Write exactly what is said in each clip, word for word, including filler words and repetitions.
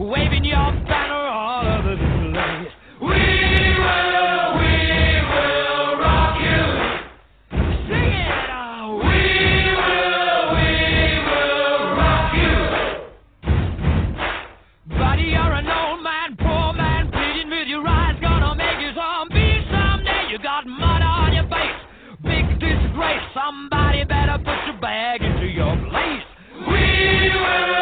waving your banner all over the place. We will, we will rock you. Sing it! Oh, we will, we will rock you. Buddy, you're an old man, poor man, pleading with your eyes, gonna make you zombie someday. You got mud on your face, big disgrace. Somebody better put your bag into your place. We will.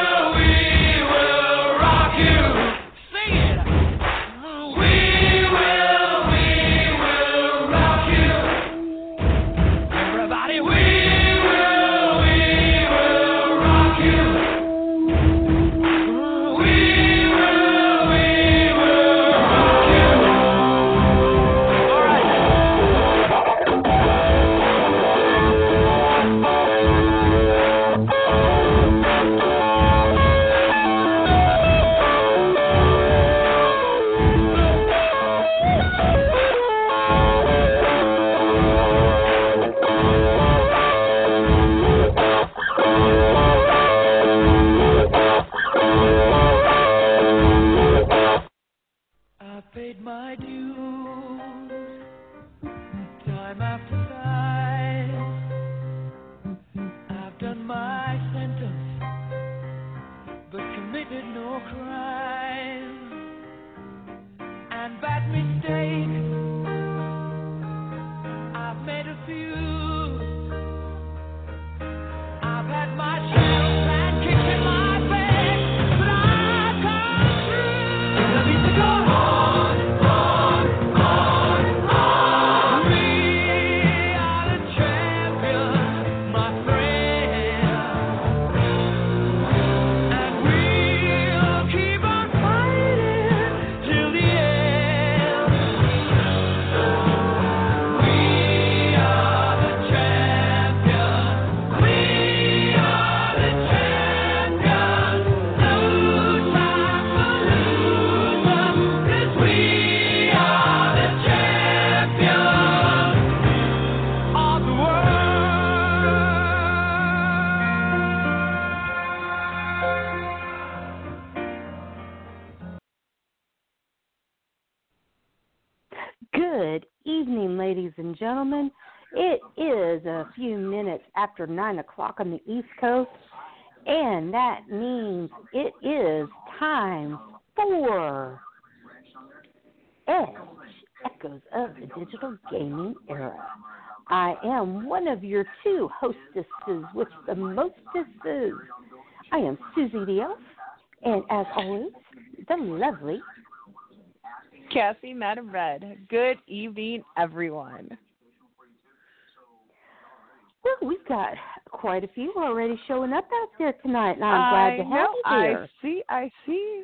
Gentlemen, it is a few minutes after nine o'clock on the East Coast, and that means it is time for Edge, Echoes of the Digital Gaming Era. I am one of your two hostesses with the mostesses. I am Suzy The Elf, and as always, the lovely Kassie Madame Red. Good evening, everyone. Well, we've got quite a few already showing up out there tonight, and I'm I glad to know, have you here. I see, I see.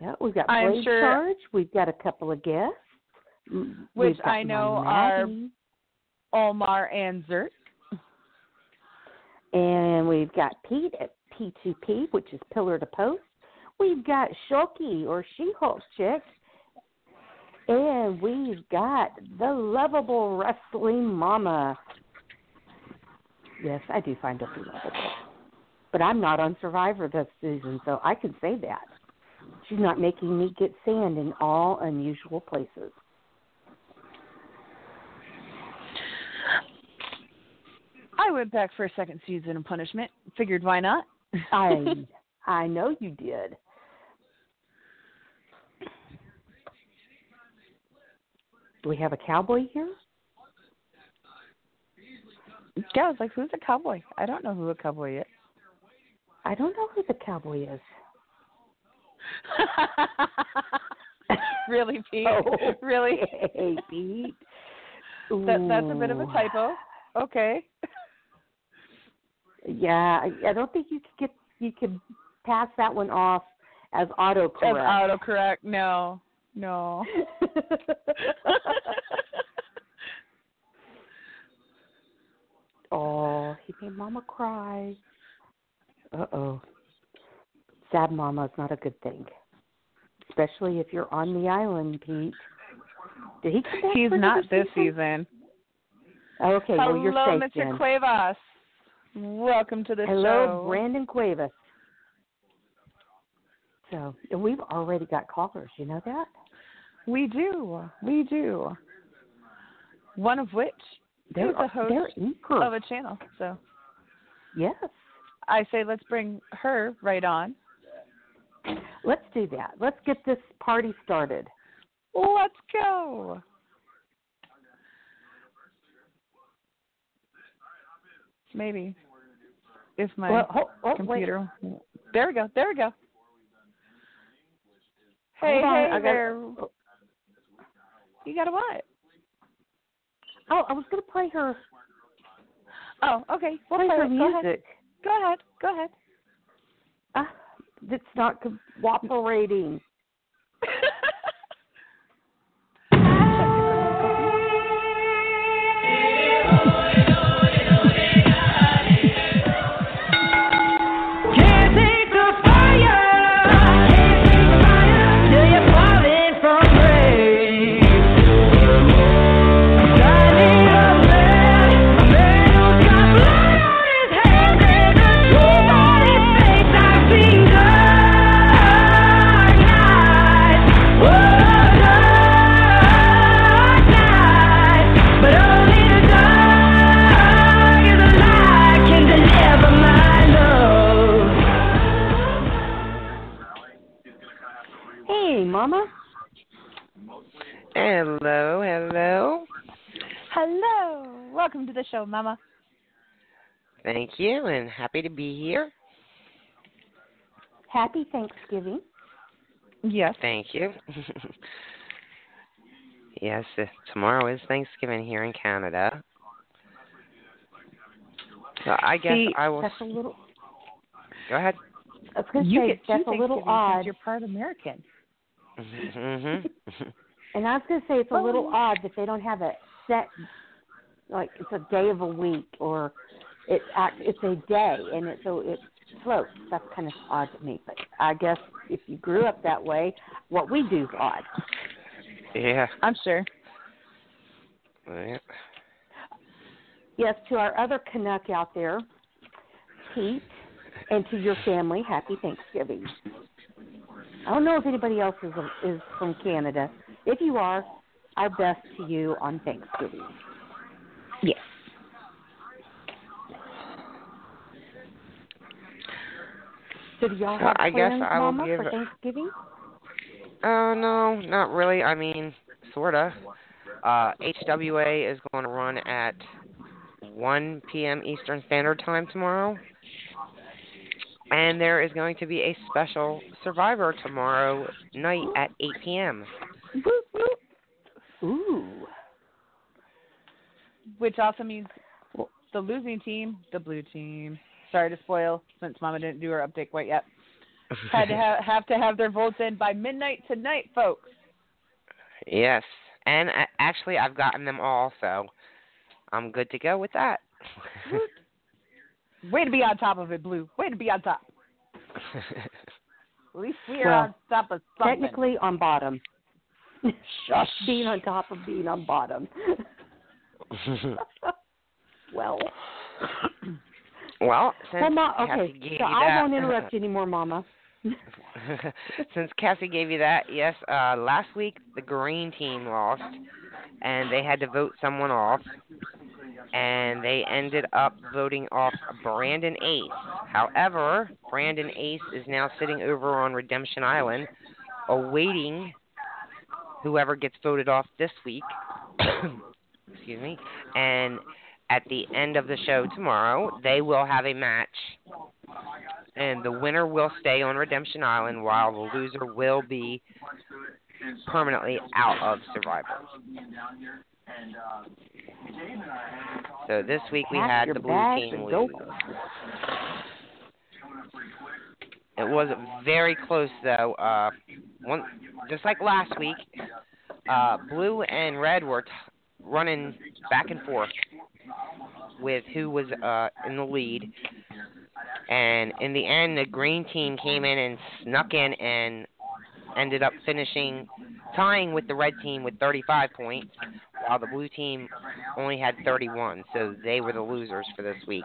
Yeah, we've got Blade sure, Charge. We've got a couple of guests, which I know are Omar and Zerk. And we've got Pete at P two P, which is Pillar to Post. We've got Shulky, or She-Hulk Chick, and we've got the lovable Wrestling Mama. Yes, I do find her lovable, but I'm not on Survivor this season, so I can say that. She's not making me get sand in all unusual places. I went back for a second season of Punishment. Figured why not? I I know you did. Do we have a cowboy here? Yeah, I was like, who's a cowboy? I don't know who a cowboy is. I don't know who the cowboy is. Really, Pete? Oh, really? Hey, Pete. That, that's a bit of a typo. Okay. Yeah, I, I don't think you could, get, you could pass that one off as autocorrect. As autocorrect, no. No. Oh, he made Mama cry. Uh-oh. Sad Mama is not a good thing, especially if you're on the island, Pete. Did he come back? He's not this season. season. Okay, hello, well, you're safe, Mister Jen. Cuevas. Welcome to the hello, show. Hello, Brandon Cuevas. so. We've already got callers. You know that? We do. We do. One of which they're, is the host of a channel. So. Yes. I say let's bring her right on. Let's do that. Let's get this party started. Let's go. Maybe. If my well, oh, oh, computer. Wait. There we go. There we go. Hey, hey I there. Gotta, oh. You got a what? Oh, I was going to play her. Oh, okay. We'll play, play her music. Go ahead. Go ahead. Go ahead. Uh, it's not cooperating. Mama? Hello, hello. Hello. Welcome to the show, Mama. Thank you, and happy to be here. Happy Thanksgiving. Yes. Thank you. Yes, uh, tomorrow is Thanksgiving here in Canada. So I guess See, I will... That's a little... Go ahead. I was going to say, that's a little odd. Because you're part American. Mm-hmm. And I was going to say it's a little odd that they don't have a set, like it's a day of a week or it it's a day and it, so it floats. That's kind of odd to me, but I guess if you grew up that way, what we do is odd. Yeah, I'm sure. Yeah. Yes, to our other Canuck out there, Pete, and to your family, happy Thanksgiving. I don't know if anybody else is, is from Canada. If you are, our best to you on Thanksgiving. Yes. So do y'all have uh, plans, I I Mama, for Thanksgiving? Oh, uh, no, not really. I mean, sort of. Uh, H W A is going to run at one p.m. Eastern Standard Time tomorrow. And there is going to be a special Survivor tomorrow night at eight p.m. Ooh. Which also means the losing team, the blue team. Sorry to spoil, since Mama didn't do her update quite yet. Had to ha- have to have their votes in by midnight tonight, folks. Yes. And I, actually, I've gotten them all, so I'm good to go with that. Way to be on top of it, Blue. Way to be on top. At least we are well, on top of something. Technically on bottom. Shush. Being on top of being on bottom. well. Well, since well, Ma- okay, Kassie gave so you I that, won't interrupt you anymore, Mama. Since Kassie gave you that, yes, uh, last week the green team lost, and they had to vote someone off. And they ended up voting off Brandon Ace. However, Brandon Ace is now sitting over on Redemption Island, awaiting whoever gets voted off this week. Excuse me. And at the end of the show tomorrow, they will have a match. And the winner will stay on Redemption Island while the loser will be permanently out of Survivor. So this week we had the blue team lose. It was very close, though. Uh, one, just like last week, uh, blue and red were t- running back and forth with who was uh, in the lead. And in the end, the green team came in and snuck in and ended up finishing, tying with the red team with thirty-five points, while the blue team only had thirty-one. So they were the losers for this week.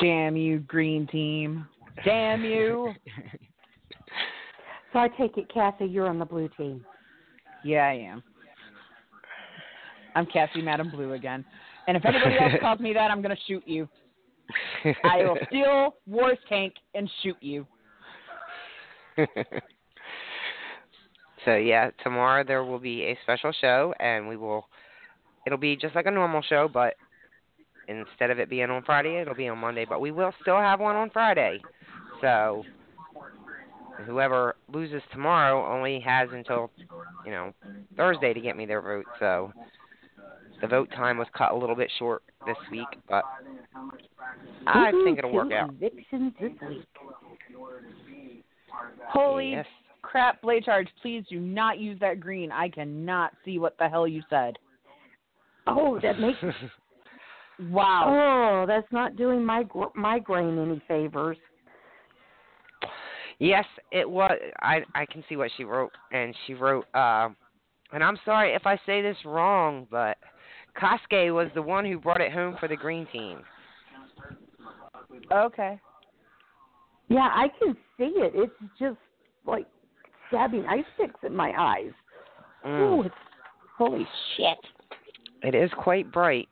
Damn you, green team. Damn you. So I take it, Cassie, you're on the blue team. Yeah, I am. I'm Kassie Madame Blue again. And if anybody else calls me that, I'm going to shoot you. I will steal War's tank and shoot you. So, yeah, tomorrow there will be a special show, and we will – it'll be just like a normal show, but instead of it being on Friday, it'll be on Monday. But we will still have one on Friday. So whoever loses tomorrow only has until, you know, Thursday to get me their vote. So the vote time was cut a little bit short this week, but I think it'll work out. Evictions this week. Holy yes. crap, Blade Charge, please do not use that green. I cannot see what the hell you said. Oh, that makes... Wow. Oh, that's not doing my migraine any favors. Yes, it was. I, I can see what she wrote, and she wrote, uh, and I'm sorry if I say this wrong, but Kosuke was the one who brought it home for the green team. Okay. Yeah, I can see it. It's just like stabbing ice sticks in my eyes. Mm. Ooh, it's, holy shit. It is quite bright.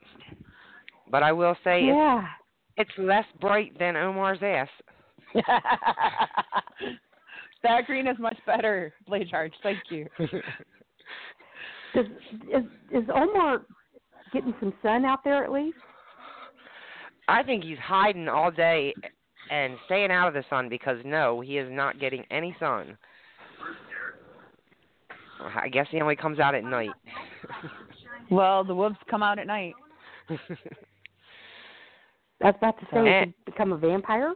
But I will say yeah. it's, it's less bright than Omar's ass. That green is much better, Blade Charge. Thank you. Is, is, is Omar getting some sun out there at least? I think he's hiding all day and staying out of the sun because, no, he is not getting any sun. I guess he only comes out at night. Well, the wolves come out at night. That's about to say he could become a vampire?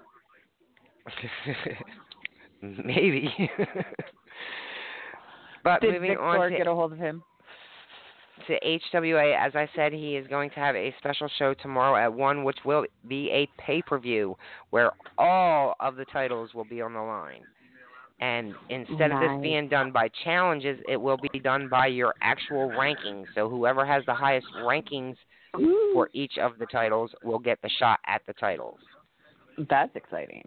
Maybe. But Did moving Vic on Lord to, get a hold of him? To H W A, as I said, he is going to have a special show tomorrow at one, which will be a pay-per-view where all of the titles will be on the line. And instead nice. of this being done by challenges, it will be done by your actual rankings. So whoever has the highest rankings Ooh. for each of the titles will get the shot at the titles. That's exciting.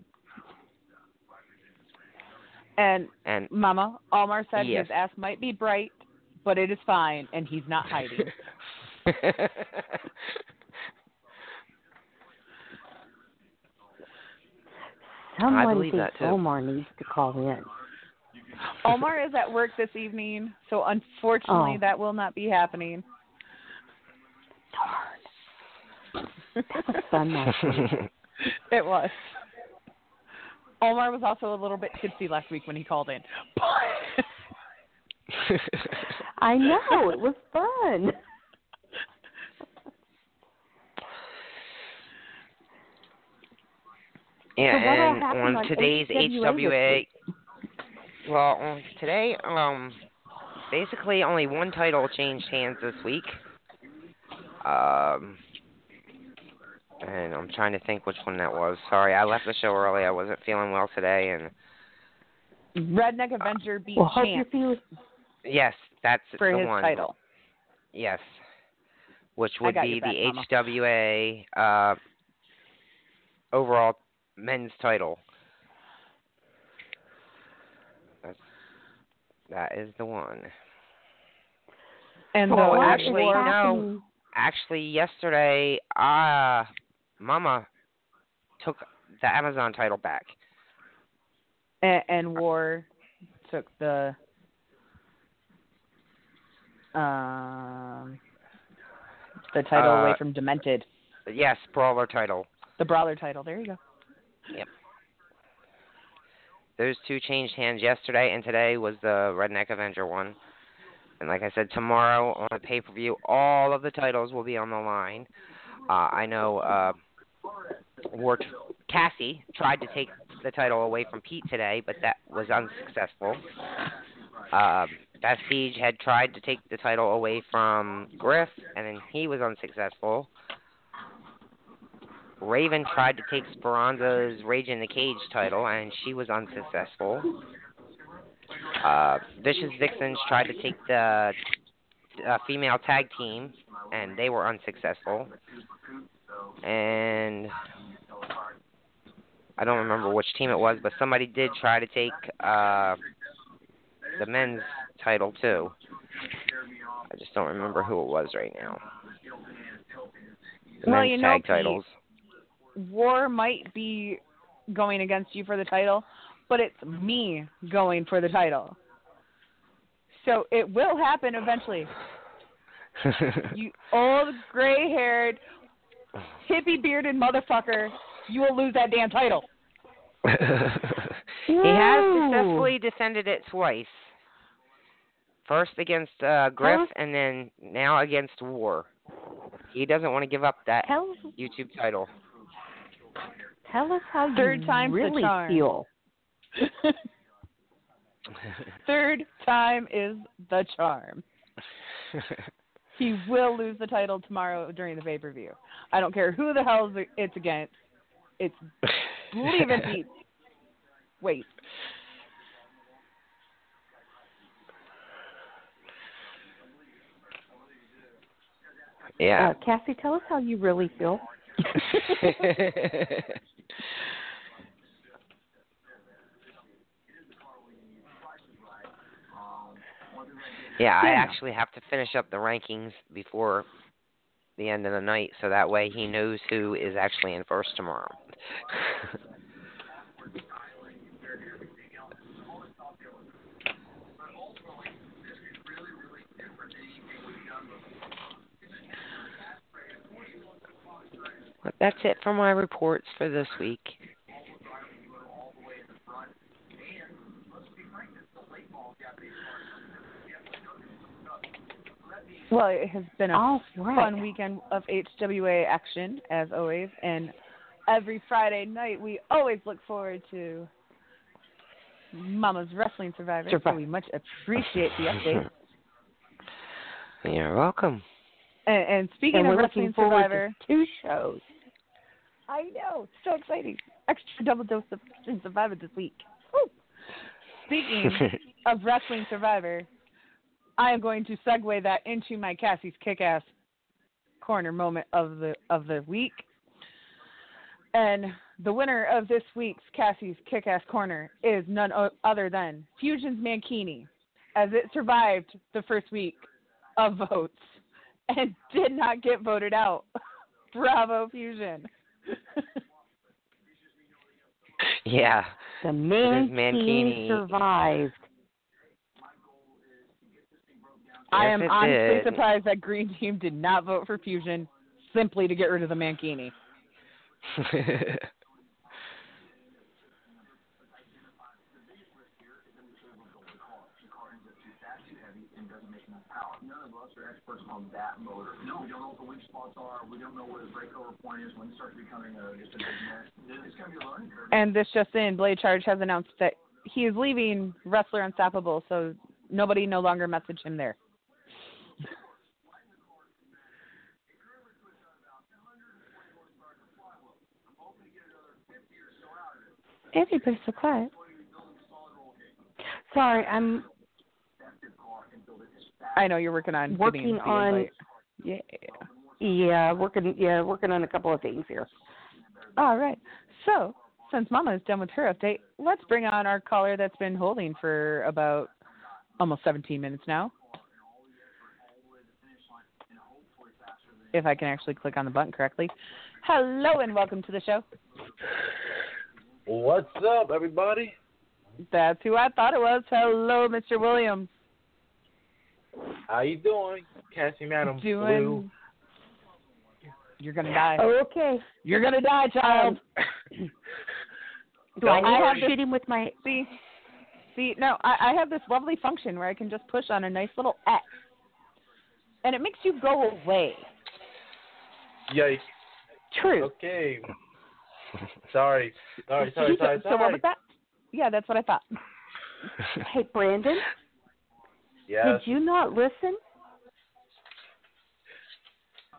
And, and Mama, Omar said yes. his ass might be bright, but it is fine, and he's not hiding. Someone thinks that too. Omar needs to call in. Omar is at work this evening, so unfortunately oh. that will not be happening. Darn. That was fun last week. It was. Omar was also a little bit tipsy last week when he called in. I know. It was fun. Yeah, so and on, on today's H W A, well, today, um, basically only one title changed hands this week. Um... And I'm trying to think which one that was. Sorry, I left the show early. I wasn't feeling well today. And Redneck Avenger uh, beat well, Champ. Feel... Yes, that's for the his one. Title. Yes, which would be back, the Mama. H W A uh, overall men's title. That's, that is the one. And oh, actually, no. Actually, yesterday, uh Mama took the Amazon title back. And, and War took the... Um, the title uh, away from Demented. Yes, Brawler title. The Brawler title. There you go. Yep. Those two changed hands yesterday, and today was the Redneck Avenger one. And like I said, tomorrow on the pay-per-view, all of the titles will be on the line. Uh, I know uh, War t- Kassie tried to take the title away from Pete today, but that was unsuccessful. Uh, Besiege had tried to take the title away from Griff, and then he was unsuccessful. Raven tried to take Speranza's Rage in the Cage title, and she was unsuccessful. Uh, Vicious Vixens tried to take the uh, female tag team, and they were unsuccessful. And I don't remember which team it was, but somebody did try to take uh, the men's title, too. I just don't remember who it was right now. The well, men's you know, tag titles. War might be going against you for the title, but it's me going for the title. So it will happen eventually. You old gray-haired, hippie-bearded motherfucker, you will lose that damn title. He has successfully defended it twice. First against uh, Griff, huh? and then now against War. He doesn't want to give up that tell, YouTube title. Tell us how Third you time really feel. Third time is the charm. He will lose the title tomorrow during the pay-per-view. I don't care who the hell it's against. It's leave it be. Wait. Yeah. Uh, Kassie, tell us how you really feel. Yeah, I actually have to finish up the rankings before the end of the night, so that way he knows who is actually in first tomorrow. But that's it for my reports for this week. Well, it has been a All fun right. weekend of H W A action, as always, and every Friday night we always look forward to Mama's Wrestling Survivor, Survivor. So we much appreciate the update. You're welcome. And, and speaking and of Wrestling Survivor, two shows. I know, so exciting. Extra double dose of Survivor this week. Woo. Speaking of Wrestling Survivor, I am going to segue that into my Cassie's Kick-Ass Corner moment of the of the week. And the winner of this week's Cassie's Kick-Ass Corner is none other than Fusion's Mankini, as it survived the first week of votes and did not get voted out. Bravo, Fusion. Yeah. The Mankini survived. I am honestly did. surprised that Green Team did not vote for Fusion simply to get rid of the Mankini. None of us are experts on that motor. No, we don't know what the weak spots are. We don't know what the breakover point is when it starts becoming a, just a big mess. It's going to be a learning curve. And this just in, Blade Charge has announced that he is leaving Wrestler Unstoppable, so nobody no longer message him there. Everybody's so quiet. Sorry, I'm. I know you're working on working on. Yeah, yeah, working. Yeah, working on a couple of things here. All right. So since Mama is done with her update, let's bring on our caller that's been holding for about almost seventeen minutes now. If I can actually click on the button correctly. Hello and welcome to the show. What's up, everybody? That's who I thought it was. Hello, Mister Williams. How you doing, Kassie Madame? Doing. Blue. You're gonna die. Oh, okay. You're gonna die, child. Do I need to shoot him with my? See, see, no, I, I have this lovely function where I can just push on a nice little X, and it makes you go away. Yikes. True. Okay. Sorry. Sorry, sorry, sorry, sorry. So what was that? Yeah, that's what I thought. Hey, Brandon? Yes? Did you not listen?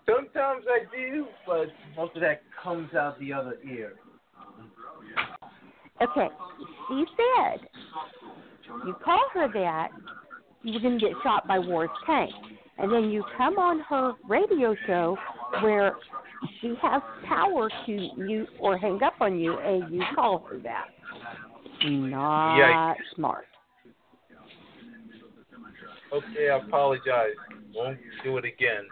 Sometimes I do, but most of that comes out the other ear. Okay. She said, you call her that, you were going to get shot by War's tank. And then you come on her radio show where she has power to you or hang up on you, and you call her that. Not Yikes. Smart. Okay, I apologize. Won't do it again.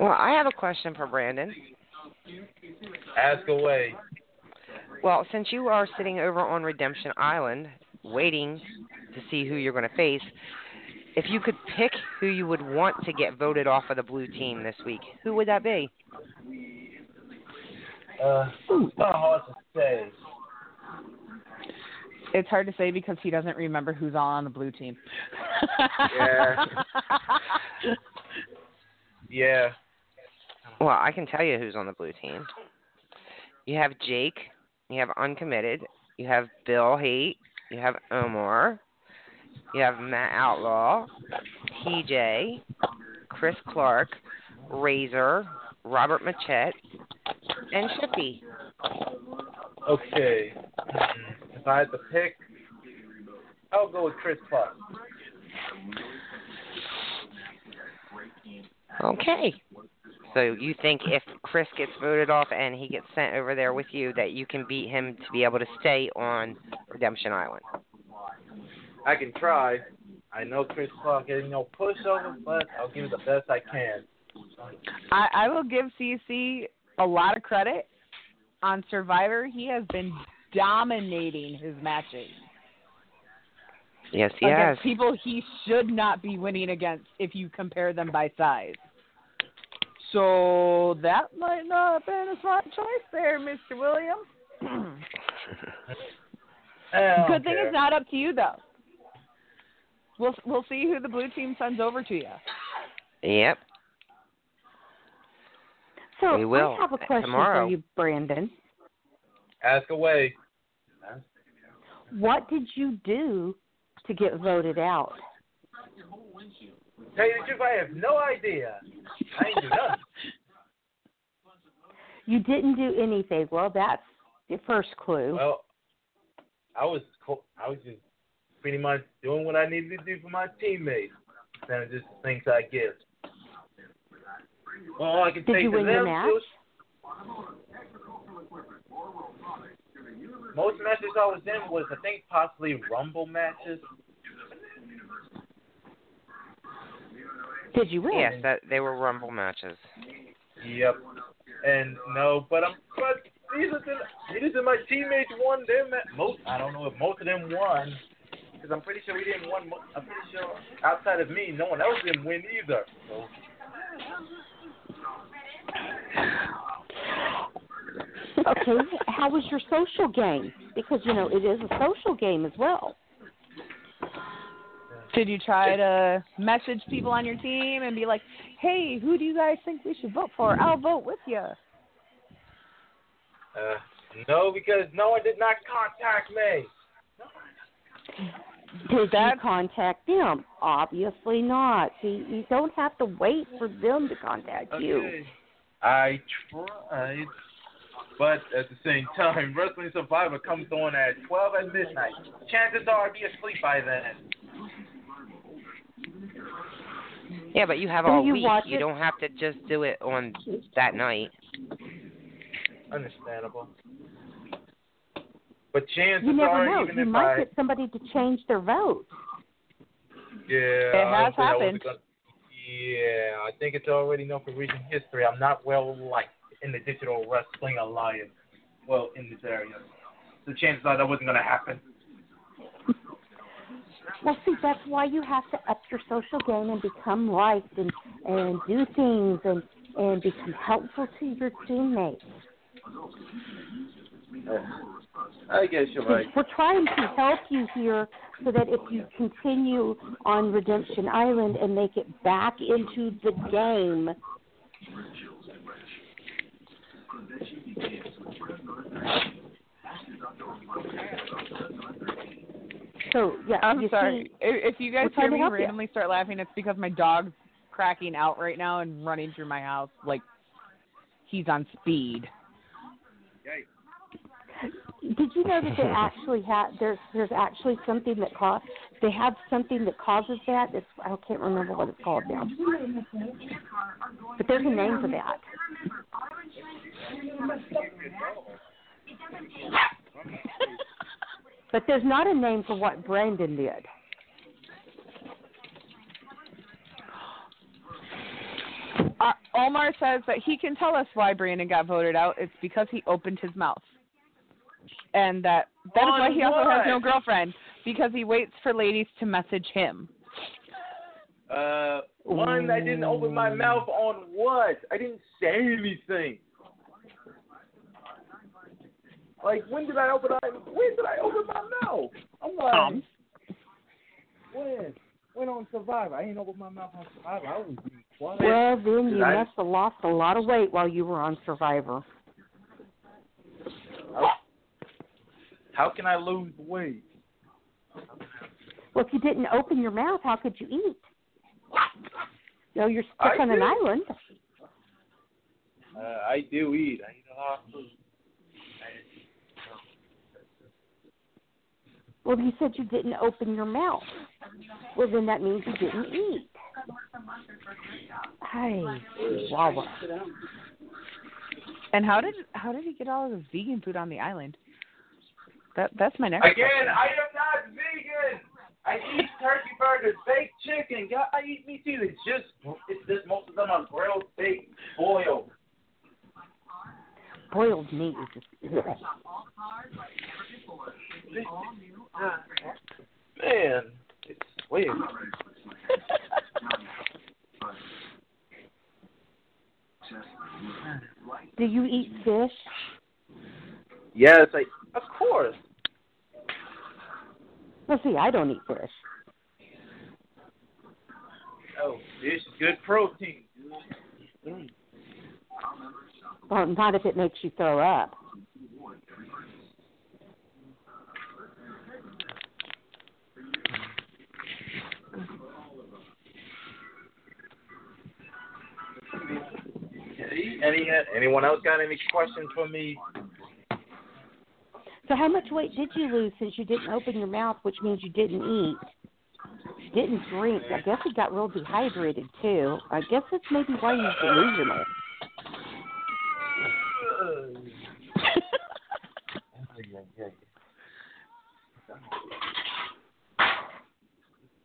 Well, I have a question for Brandon. Ask away. Well, since you are sitting over on Redemption Island waiting to see who you're going to face, if you could pick who you would want to get voted off of the blue team this week, who would that be? Uh, it's kind of hard to say. It's hard to say because he doesn't remember who's all on the blue team. Yeah. Yeah. Well, I can tell you who's on the blue team. You have Jake. You have Uncommitted. You have Bill Hate. You have Omar. You have Matt Outlaw. P J. Chris Clark. Razor. Robert Machette. And Shifty. Okay. If I had to pick, I'll go with Chris Clark. Okay. So you think if Chris gets voted off and he gets sent over there with you, that you can beat him to be able to stay on Redemption Island? I can try. I know Chris Clark is no pushover, but I'll give it the best I can. I, I will give C C a lot of credit. On Survivor, he has been dominating his matches. Yes, he has. Against people he should not be winning against if you compare them by size. So that might not have been a smart choice there, Mister Williams. Good thing it's not up to you, though. We'll we'll see who the blue team sends over to you. Yep. So we will. I have a question tomorrow for you, Brandon. Ask away. What did you do to get voted out? Tell you the truth, I have no idea. I ain't do nothing. You didn't do anything. Well, that's your first clue. Well, I was co- I was just pretty much doing what I needed to do for my teammates. Kind of just the things I give. Well, all I can Did take you win your match? Was, most matches I was in was, I think, possibly Rumble matches. Did you win? Yes, that, they were Rumble matches. Yep. And no, but I'm. But these are the, these are my teammates won their match. Most I don't know if most of them won, because I'm pretty sure we didn't win. I'm pretty sure outside of me, no one else didn't win either. So. Okay, how was your social game? Because, you know, it is a social game as well. Did you try to message people on your team and be like, hey, who do you guys think we should vote for? I'll vote with you. Uh, no, because no one did not contact me. Did you contact them? Obviously not. See, you don't have to wait for them to contact okay. you. I tried, but at the same time, Wrestling Survivor comes on at twelve at midnight. Chances are I'd be asleep by then. Yeah, but you have all week. You don't have to just do it on that night. Understandable. But chances you never are, know. Even you if might I, get somebody to change their vote. Yeah, it has happened. Gonna, yeah, I think it's already known for recent history. I'm not well liked in the Digital Wrestling Alliance. Well, in this area, so chances are that wasn't going to happen. Well, see, that's why you have to up your social game and become liked and, and do things and and become helpful to your teammates. Uh, I guess you're right. We're trying to help you here so that if you continue on Redemption Island and make it back into the game. So, yeah, I'm sorry. See, if you guys hear me randomly you. start laughing, it's because my dog's cracking out right now and running through my house like he's on speed. Yikes. Did you know that they actually have there's there's actually something that cause they have something that causes that? It's, I can't remember what it's called now, but there's a name for that. But there's not a name for what Brandon did. Omar says that he can tell us why Brandon got voted out. It's because he opened his mouth. And that that On is why he what? also has no girlfriend, because he waits for ladies to message him. Uh, one, I didn't open my mouth on what? I didn't say anything. Like, when did I open my when did I open my mouth? I'm like, um. when? When on Survivor? I ain't open my mouth on Survivor. I was quiet. Well, then you I... must have lost a lot of weight while you were on Survivor. I... How can I lose weight? Well, if you didn't open your mouth, how could you eat? No, you're stuck I on do. an island. Uh, I do eat. I eat a lot of food. Well, you said you didn't open your mouth. Well, then that means you didn't eat. Hey, wow. And how did how did he get all of the vegan food on the island? That that's my next. Again, question. I am not vegan. I eat turkey burgers, baked chicken. God, I eat meat too. It's just it's just most of them are grilled, baked, boiled. Boiled meat is just. Man, it's weird. Do you eat fish? Yes, I. Of course. Well, see, I don't eat fish. Oh, fish is good protein. Mm. Well, not if it makes you throw up. Any, anyone else got any questions for me? So how much weight did you lose since you didn't open your mouth, which means you didn't eat, didn't drink? I guess you got real dehydrated, too. I guess that's maybe why you're delusional.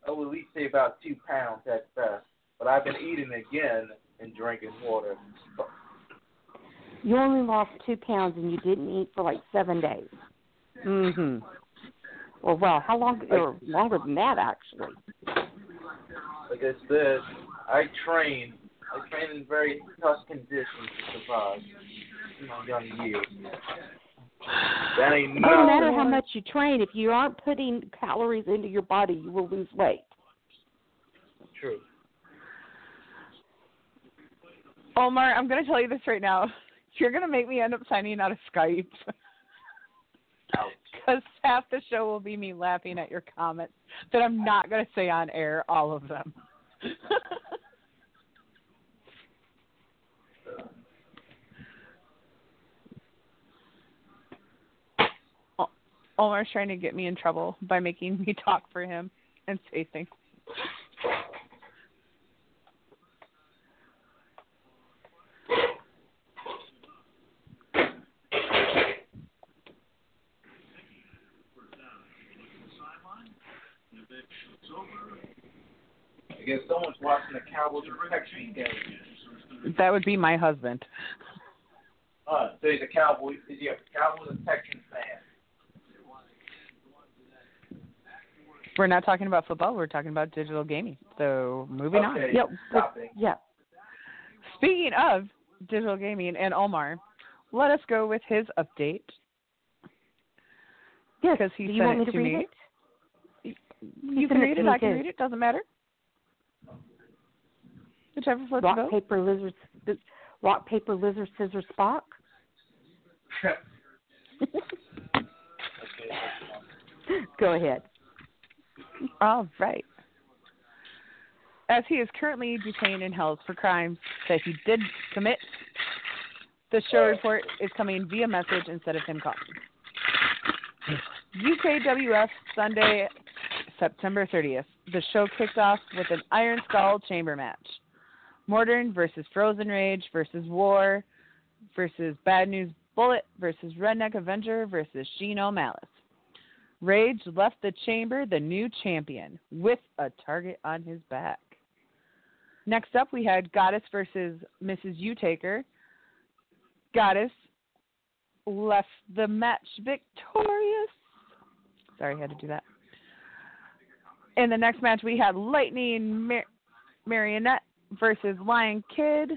I would at least say about two pounds at best, but I've been eating again and drinking water. You only lost two pounds and you didn't eat for like seven days. Mm-hmm. Well, well, how long? Or longer than that, actually. Like I said, I train. I train in very tough conditions to survive in my young years. That ain't nothing. It doesn't matter how much you train. If you aren't putting calories into your body, you will lose weight. True. Omar, I'm going to tell you this right now. You're going to make me end up signing out of Skype. Because half the show will be me laughing at your comments that I'm not going to say on air, all of them. Omar's trying to get me in trouble by making me talk for him and say things. I guess someone's watching the Cowboys protection game. That would be my husband. Uh, so he's a Cowboy. Is he a Cowboys and Texans fan? We're not talking about football. We're talking about digital gaming. So moving okay, on. Yep. Stopping. Yeah. Speaking of digital gaming and Omar, let us go with his update. Yes. Because he Do you sent want me it to read me. It? You can read it, I can read it, doesn't matter. Whichever floats your boat. Rock, paper, lizard, rock, paper, lizard, scissors, Spock. Go ahead. All right. As he is currently detained in Hell's for crimes that he did commit, the show report is coming via message instead of him calling. U K W F Sunday, September thirtieth, the show kicked off with an Iron Skull Chamber match. Modern versus Frozen Rage versus War versus Bad News Bullet versus Redneck Avenger versus Geno Malice. Rage left the chamber the new champion with a target on his back. Next up, we had Goddess versus Missus U-Taker. Goddess left the match victorious. Sorry, I had to do that. In the next match, we had Lightning Mar- Marionette versus Lion Kid.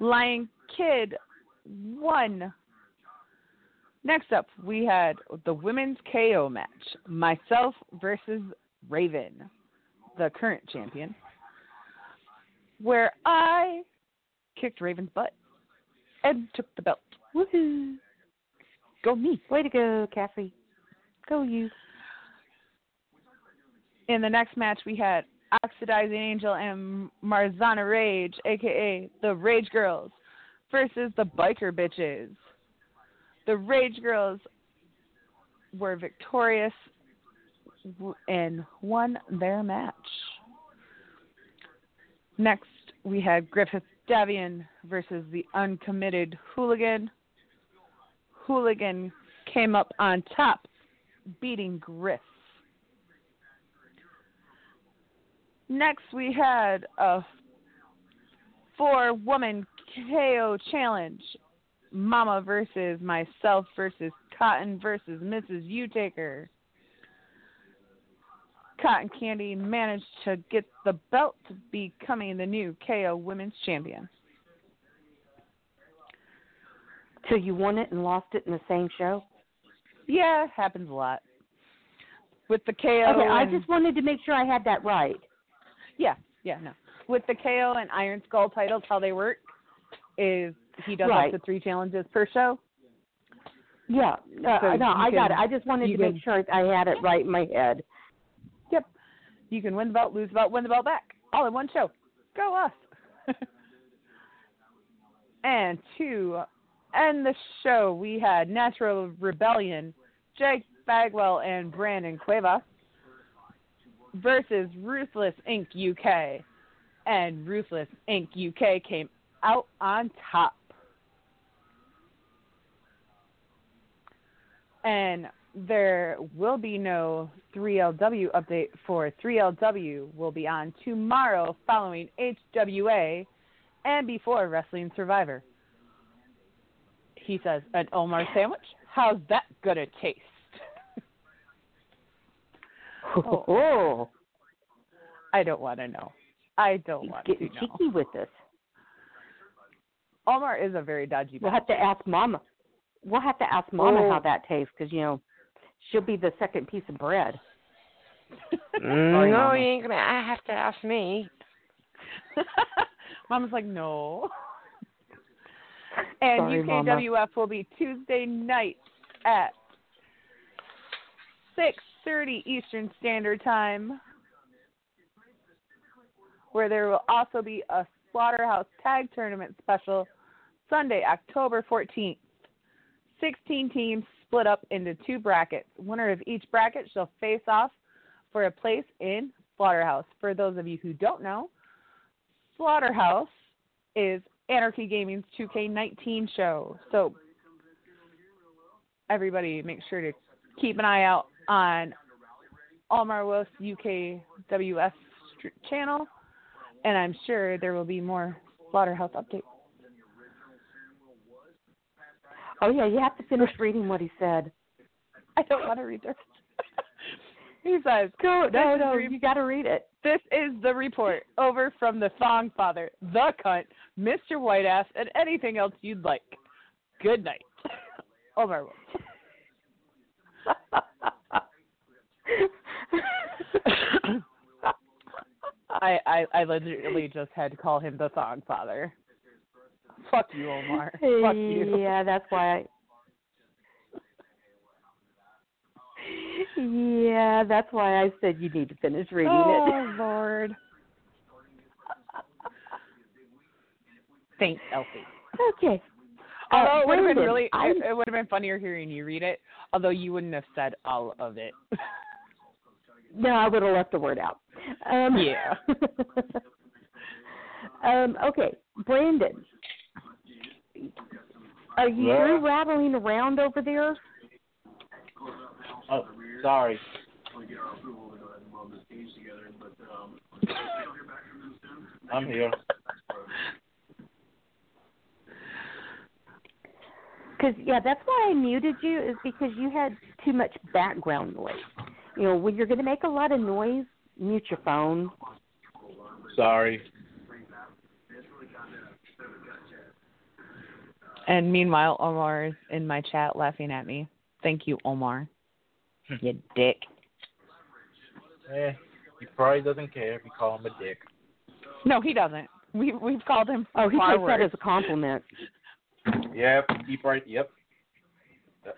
Lion Kid won. Next up, we had the women's K O match. Myself versus Raven, the current champion, where I kicked Raven's butt and took the belt. Woohoo! Go me. Way to go, Cassie. Go you. In the next match, we had Oxidizing Angel and Marzana Rage, a k a the Rage Girls, versus the Biker Bitches. The Rage Girls were victorious and won their match. Next, we had Griffith Davian versus the Uncommitted Hooligan. Hooligan came up on top, beating Griff. Next, we had a four-woman K O challenge. Mama versus myself versus Cotton versus Missus U-Taker. Cotton Candy managed to get the belt, becoming the new K O Women's Champion. So you won it and lost it in the same show? Yeah, it happens a lot. With the K O. Okay, and... I just wanted to make sure I had that right. Yeah, yeah, no. With the K O and Iron Skull titles, how they work is he does right. up to three challenges per show. Yeah, uh, so no, I can, got it. I just wanted to can... make sure I had it right in my head. Yep. You can win the belt, lose the belt, win the belt back. All in one show. Go us. And to end the show, we had Natural Rebellion, Jake Bagwell, and Brandon Cueva versus Ruthless Incorporated. U K. And Ruthless Incorporated. U K came out on top. And there will be no three L W update, for three L W will be on tomorrow following H W A and before Wrestling Survivor. He says, an Omar sandwich? How's that gonna taste? Oh. Oh. I don't want to know. I don't want to know. He's getting cheeky with this. Omar is a very dodgy We'll boss. have to ask Mama. We'll have to ask Mama oh. how that tastes, because, you know, she'll be the second piece of bread. Sorry, no, Mama. You ain't going to have to ask me. Mama's like, no. And Sorry, U K W F Mama. Will be Tuesday night at six thirty Eastern Standard Time, where there will also be a Slaughterhouse Tag Tournament special Sunday, October fourteenth. sixteen teams split up into two brackets. Winner of each bracket shall face off for a place in Slaughterhouse. For those of you who don't know, Slaughterhouse is Anarchy Gaming's two K nineteen show. So everybody make sure to keep an eye out on Omar Wolf's U K W F channel, and I'm sure there will be more Slaughterhouse updates. Oh, yeah, you have to finish reading what he said. I don't want to read this. He says, cool. no, no, re- you got to read it. This is the report over from the Thong Father, the Cunt, Mister Whiteass, and anything else you'd like. Good night. Omar Wolf. I, I I literally just had to call him the Thong Father. Fuck you, Omar. Fuck you. Yeah, that's why. I... Yeah, that's why I said you need to finish reading oh, it. Oh Lord. Thanks, Elfie. Okay. Although uh, it would have been really, I... it would have been funnier hearing you read it. Although you wouldn't have said all of it. No, I would have left the word out. Um, yeah. um, okay, Brandon. Are you yeah. rattling around over there? Oh, sorry. actually get our approval to go ahead and weld this cage together, but um, you'll hear back from them soon. I'm here. Because, yeah, that's why I muted you, is because you had too much background noise. You know, when you're going to make a lot of noise, mute your phone. Sorry. And meanwhile, Omar's in my chat laughing at me. Thank you, Omar. You dick. Eh, he probably doesn't care if we call him a dick. No, he doesn't. We, we've called him. Oh, he takes that as a compliment. Yep, deep right, yep. yep.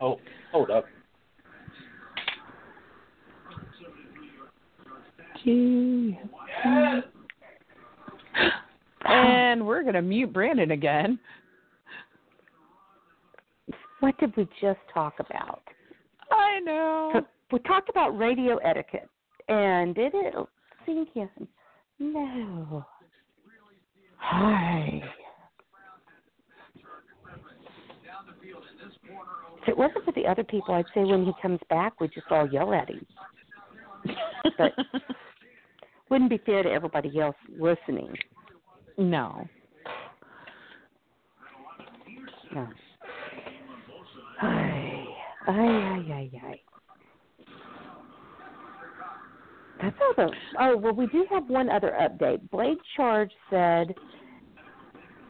Oh, hold up. Yes. And we're going to mute Brandon again. What did we just talk about? I know. So we talked about radio etiquette, and did it sink in? No. Hi. If it wasn't for the other people, I'd say when he comes back, we just all yell at him. But wouldn't be fair to everybody else listening. No. No. Hi. Ay, ay, ay, ay. That's all the. Oh, well, we do have one other update. Blade Charge said,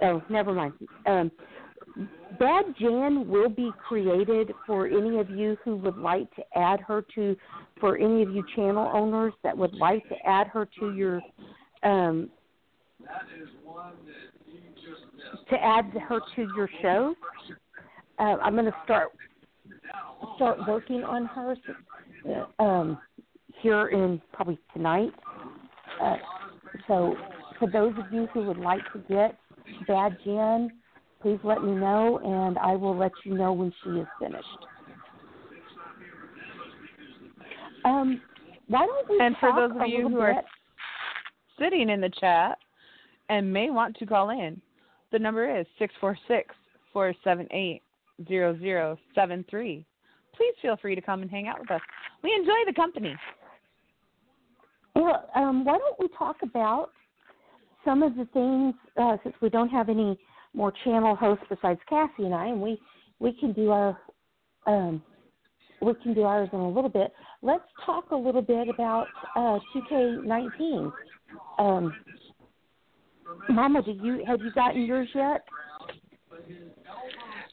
oh, never mind. Um, Bad Jan will be created for any of you who would like to add her to, for any of you channel owners that would like to add her to your, um, to add her to your show. Uh, I'm going to start. Start working on her um, here in probably tonight. Uh, so for those of you who would like to get Bad Jan, please let me know, and I will let you know when she is finished. Um, why don't we? And for those of you who bit? are sitting in the chat and may want to call in, the number is six four six, four seven eight Zero zero seven three. Please feel free to come and hang out with us. We enjoy the company. Well, um, why don't we talk about some of the things uh, since we don't have any more channel hosts besides Kassie and I, and we, we can do our um, we can do ours in a little bit. Let's talk a little bit about uh, two K nineteen. Um, Mama, do you have you gotten yours yet?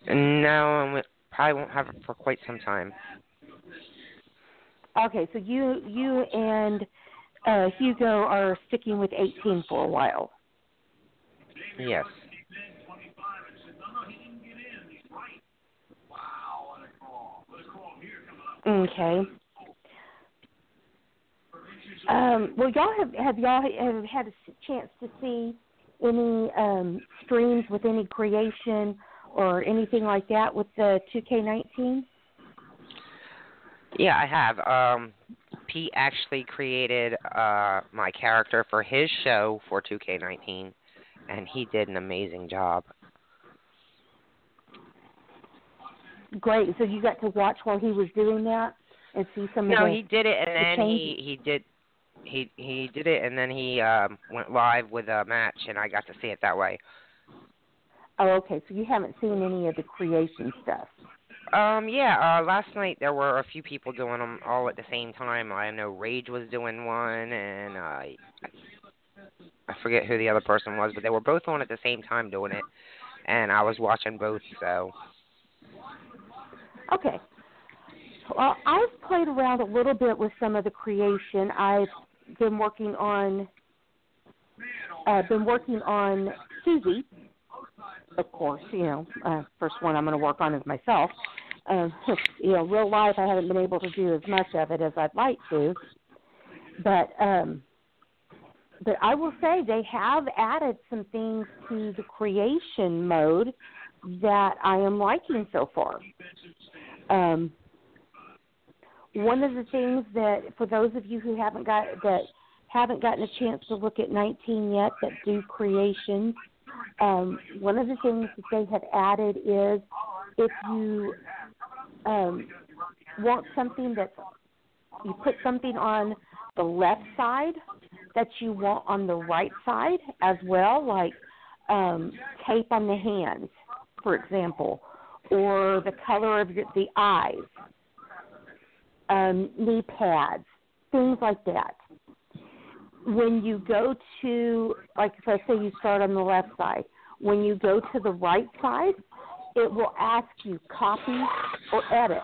No, I probably won't have it for quite some time. Okay, so you you and uh, Hugo are sticking with eighteen for a while. Yes. Okay. Um, well, y'all have, have y'all have had a chance to see any um, streams with any creation or anything like that with the two K nineteen? Yeah, I have. Um, Pete actually created uh, my character for his show for two K nineteen, and he did an amazing job. Great. So you got to watch while he was doing that and see some no, of the No, he did it, and the then he, he did he he did it, and then he um, went live with a match, and I got to see it that way. Oh, okay. So you haven't seen any of the creation stuff? Um, yeah. Uh, last night there were a few people doing them all at the same time. I know Rage was doing one, and uh, I forget who the other person was, but they were both on at the same time doing it, and I was watching both. So. Okay. Well, I've played around a little bit with some of the creation. I've been working on. I've uh, been working on Suzy. Of course, you know, uh, first one I'm going to work on is myself. Uh, you know, real life, I haven't been able to do as much of it as I'd like to. But um, but I will say they have added some things to the creation mode that I am liking so far. Um, one of the things that, for those of you who haven't got that haven't gotten a chance to look at nineteen yet, that do creations. Um, one of the things that they have added is if you um, want something that you put something on the left side that you want on the right side as well, like um, tape on the hands, for example, or the color of your, the eyes, um, knee pads, things like that. When you go to, like if I say you start on the left side, when you go to the right side, it will ask you copy or edit.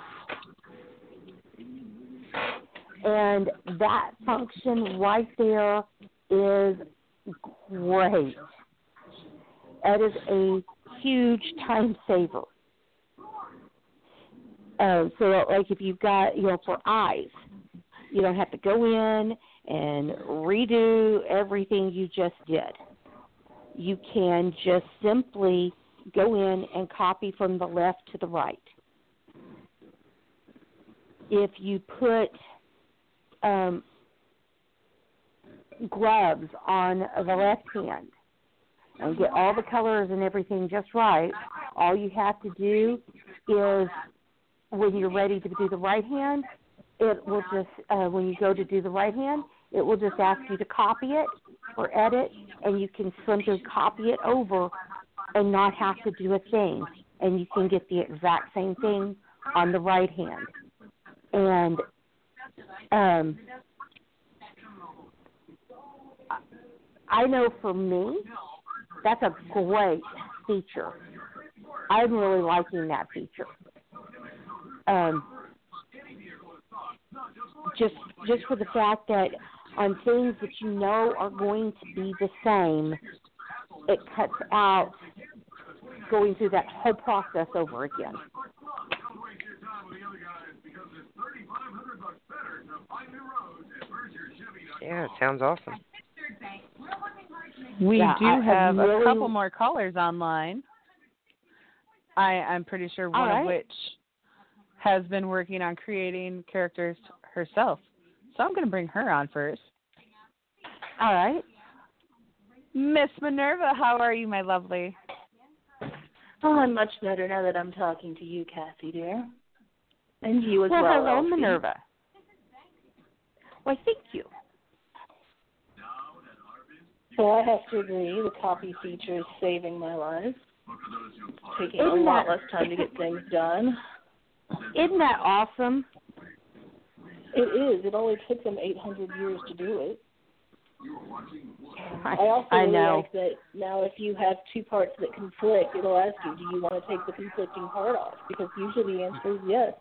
And that function right there is great. That is a huge time saver. Um, so, like if you've got, you know, for eyes, you don't have to go in and redo everything you just did. You can just simply go in and copy from the left to the right. If you put um, gloves on the left hand and get all the colors and everything just right, all you have to do is when you're ready to do the right hand, it will just, uh, when you go to do the right hand, it will just ask you to copy it or edit, and you can simply copy it over and not have to do a thing. And you can get the exact same thing on the right hand. And um, I know for me, that's a great feature. I'm really liking that feature. Um, just just for the fact that on things that you know are going to be the same, it cuts out going through that whole process over again. Yeah, it sounds awesome. We yeah, do I have, have really... a couple more callers online. I, I'm pretty sure one right. of which has been working on creating characters herself. So I'm going to bring her on first. All right. Miss Minerva, how are you, my lovely? Oh, I'm much better now that I'm talking to you, Kassie, dear. And you as well. Well, hello, Elfie. Minerva. Why, thank you. So I have to agree, the copy feature is saving my life. It's taking Isn't a lot that... less time to get things done. Isn't that awesome? It is. It only took them eight hundred years to do it. I, I also I really know. like that now if you have two parts that conflict, it'll ask you, do you want to take the conflicting part off? Because usually the answer is yes.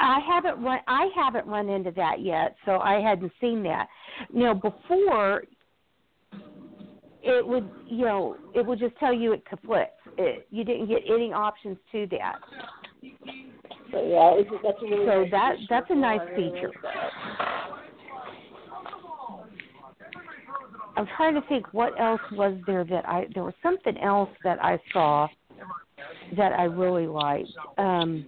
I haven't run, I haven't run into that yet, so I hadn't seen that. You know, before, it would, you know, it would just tell you it conflicts. It, you didn't get any options to that. So, yeah, it's, that's a really so nice that, that's a nice feature. I'm trying to think what else was there that I, there was something else that I saw that I really liked. Um,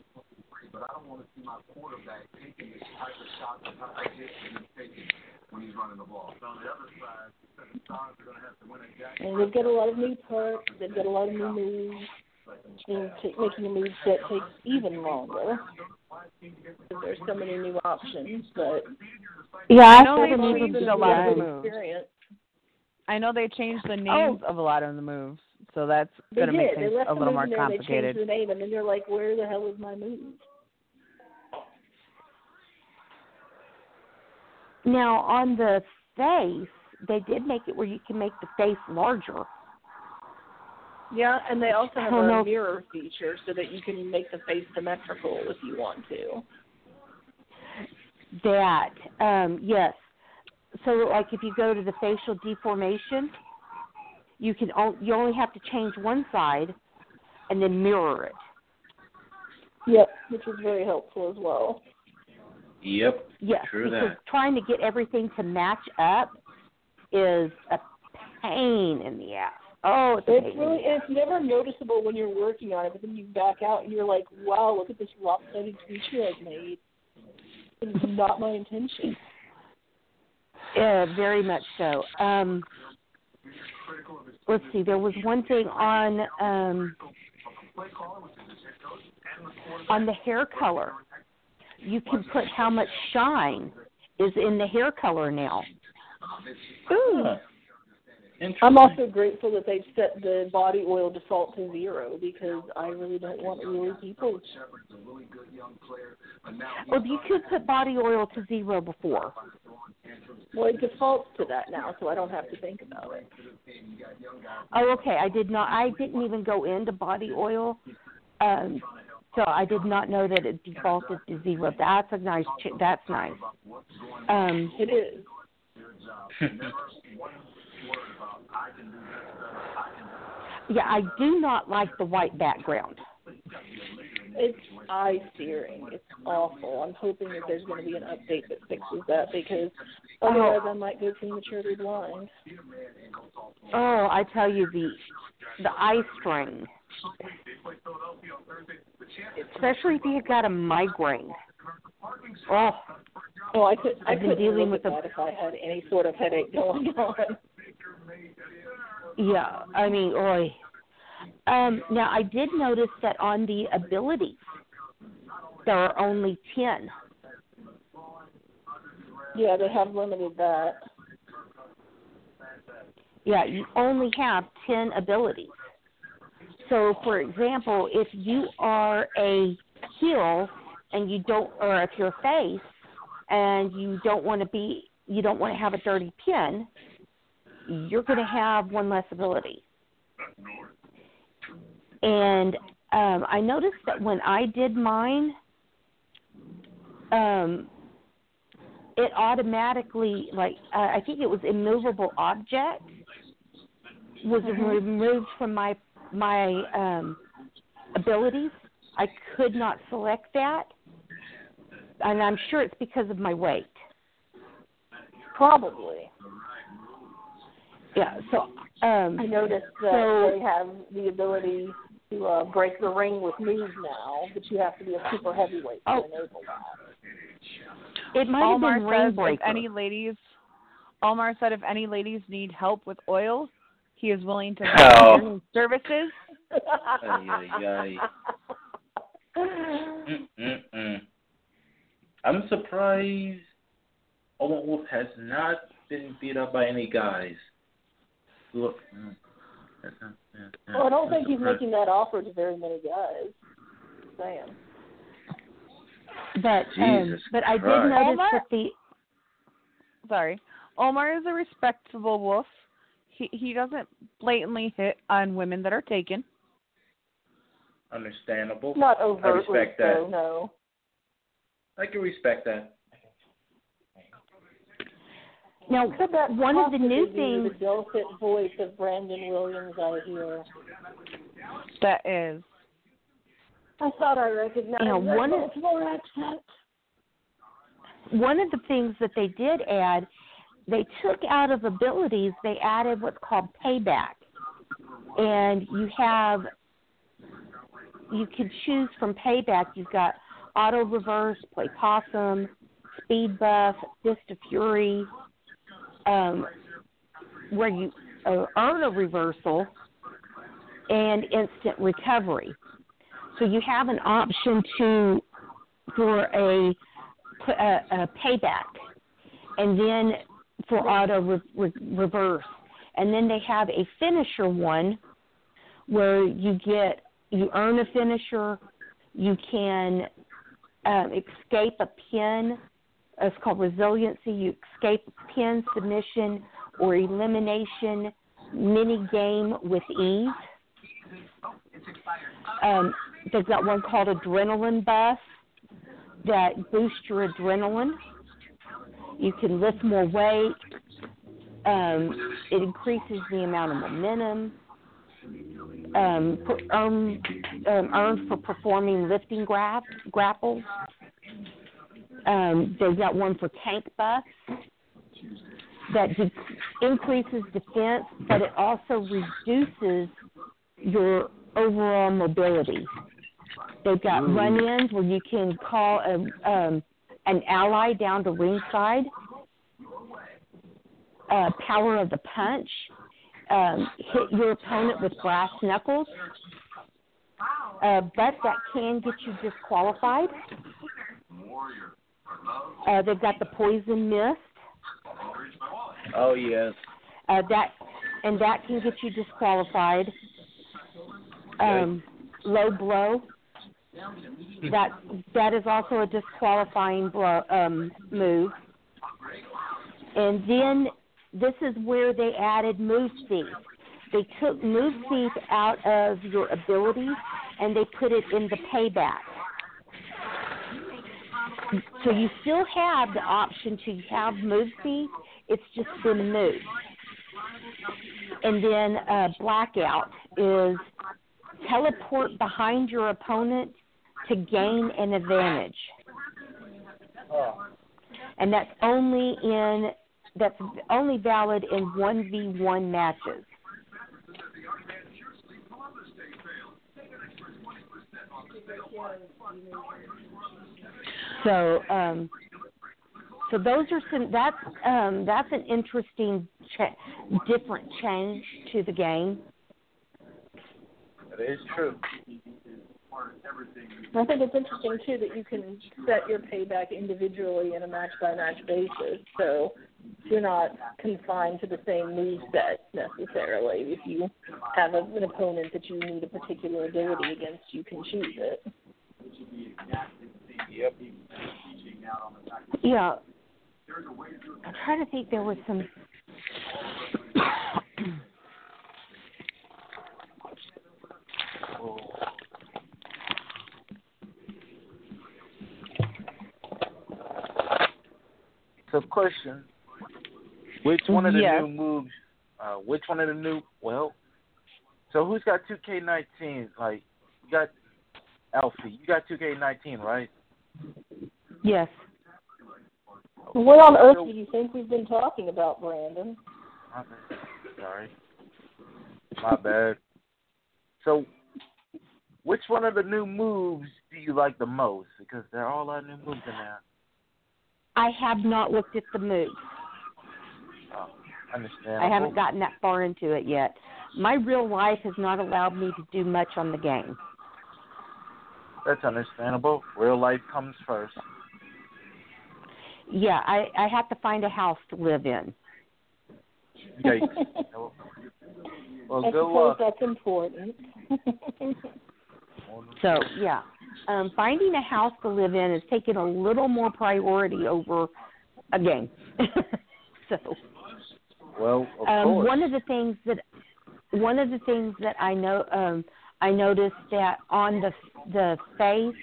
but I don't want to see my quarterback taking this type of shot that I did and taking when he's running the ball. So on the other side, the Stars are going to have to win a jacket. And they've got a lot of new perks. They've got a lot of new moves. And t- making a move set takes even longer. There's so many new options. But yeah, I, I know they changed a lot of moves. Experience. I know they changed the names oh. of a lot of the moves. So that's going to make things a little more complicated. They changed the name, and then they're like, where the hell is my move? Now, on the face, they did make it where you can make the face larger. Yeah, and they also have a mirror feature so that you can make the face symmetrical if you want to. That, um, yes. So, like, if you go to the facial deformation, you can o- you only have to change one side and then mirror it. Yep, which is very helpful as well. Yep. Yes, true because that. Trying to get everything to match up is a pain in the ass. Oh, it's, it's pain really it's never noticeable when you're working on it, but then you back out and you're like, "Wow, look at this lopsided feature I've made." It's not my intention. Yeah, very much so. Um, let's see. There was one thing on um, on the hair color. You can put how much shine is in the hair color now. Ooh. I'm also grateful that they've set the body oil default to zero because I really don't want oily people. Well, you could put body oil to zero before. Well, it defaults to that now, so I don't have to think about it. Oh, okay. I did not. I didn't even go into body oil, um, so I did not know that it defaulted to zero. That's a nice. Ch- that's nice. Um, it is. Yeah, I do not like the white background. It's eye-searing. It's awful. I'm hoping that there's going to be an update that fixes that because otherwise I might go prematurely blind. Oh, I tell you, the the eye strain. Especially if you've got a migraine. Oh, oh I could, I could dealing with that if I had any sort of headache going on. Yeah, I mean, oy. Um, now, I did notice that on the abilities, there are only ten. Yeah, they have limited that. Yeah, you only have ten abilities. So, for example, if you are a heel and you don't, or if you're a face and you don't want to be, you don't want to have a dirty pin, you're going to have one less ability. And um, I noticed that when I did mine, um, it automatically, like, uh, I think it was immovable object was removed from my my um, abilities. I could not select that, and I'm sure it's because of my weight. Probably. Yeah, so um, I noticed that so, they have the ability to uh, break the ring with moves now, but you have to be a super heavyweight oh. to enable that. It might Omar have been ring breaker. If any ladies, Omar said if any ladies need help with oil, he is willing to provide his services. Ay, ay, ay. I'm surprised Omar Wolf has not been beat up by any guys. Look. Well, I don't think he's making that offer to very many guys. Damn. But um, but I did notice Omar, that the sorry, Omar is a respectable wolf. He he doesn't blatantly hit on women that are taken. Understandable. Not overtly. I respect that. So, no. I can respect that. Now, could that one of the new things, the dulcet voice of Brandon Williams out here. That is. I thought I recognized now, that one of, accent. One of the things that they did add, they took out of abilities, they added what's called payback, and you have you can choose from payback. You've got auto reverse, play possum, speed buff, fist of fury. Um, where you uh, earn a reversal and instant recovery. So you have an option to for a, a, a payback and then for auto re, re, reverse. And then they have a finisher one where you get, you earn a finisher, you can um, escape a pin. It's called resiliency. You escape pin, submission, or elimination mini game with ease. Um, they've got one called Adrenaline Buff that boosts your adrenaline. You can lift more weight. Um, it increases the amount of momentum. Um, per, um, um, earned for performing lifting grab, grapples. Um, they've got one for tank buffs that de- increases defense, but it also reduces your overall mobility. They've got Ooh. run-ins where you can call a, um, an ally down to ringside. uh, power of the punch, um, hit your opponent with brass knuckles, uh, but that can get you disqualified. Uh, they've got the poison mist. Oh, yes. Uh, that and that can get you disqualified. Um, low blow. That that is also a disqualifying blow, um, move. And then this is where they added move thief. They took move thief out of your abilities and they put it in the payback. So you still have the option to have move thief. It's just been moved. And then uh, blackout is teleport behind your opponent to gain an advantage. Oh. And that's only in that's only valid in one v one matches. So, um, so those are some. That's um, that's an interesting, ch- different change to the game. That is true. I think it's interesting too that you can set your payback individually in a match by match basis, so you're not confined to the same move set necessarily. If you have a, an opponent that you need a particular ability against, you can choose it. Yep. Yeah. I'm trying to think. There was some. So, question: Which one of the yeah. new moves? Uh, which one of the new? Well, so who's got two K nineteen? Like, you got Alfie. You got two K nineteen, right? Yes. Okay. What on earth do you think we've been talking about, Brandon? Sorry, my bad. So, which one of the new moves do you like the most? Because there are a lot of new moves in there. I have not looked at the moves. Oh, understand. I haven't gotten that far into it yet. My real life has not allowed me to do much on the game. That's understandable. Real life comes first. Yeah, I, I have to find a house to live in. Yikes. Well, I good luck. That's important. So, yeah. Um, finding a house to live in is taking a little more priority over a game. So, well, of um, course. One of the things that one of the things that I know um, I noticed that on the the face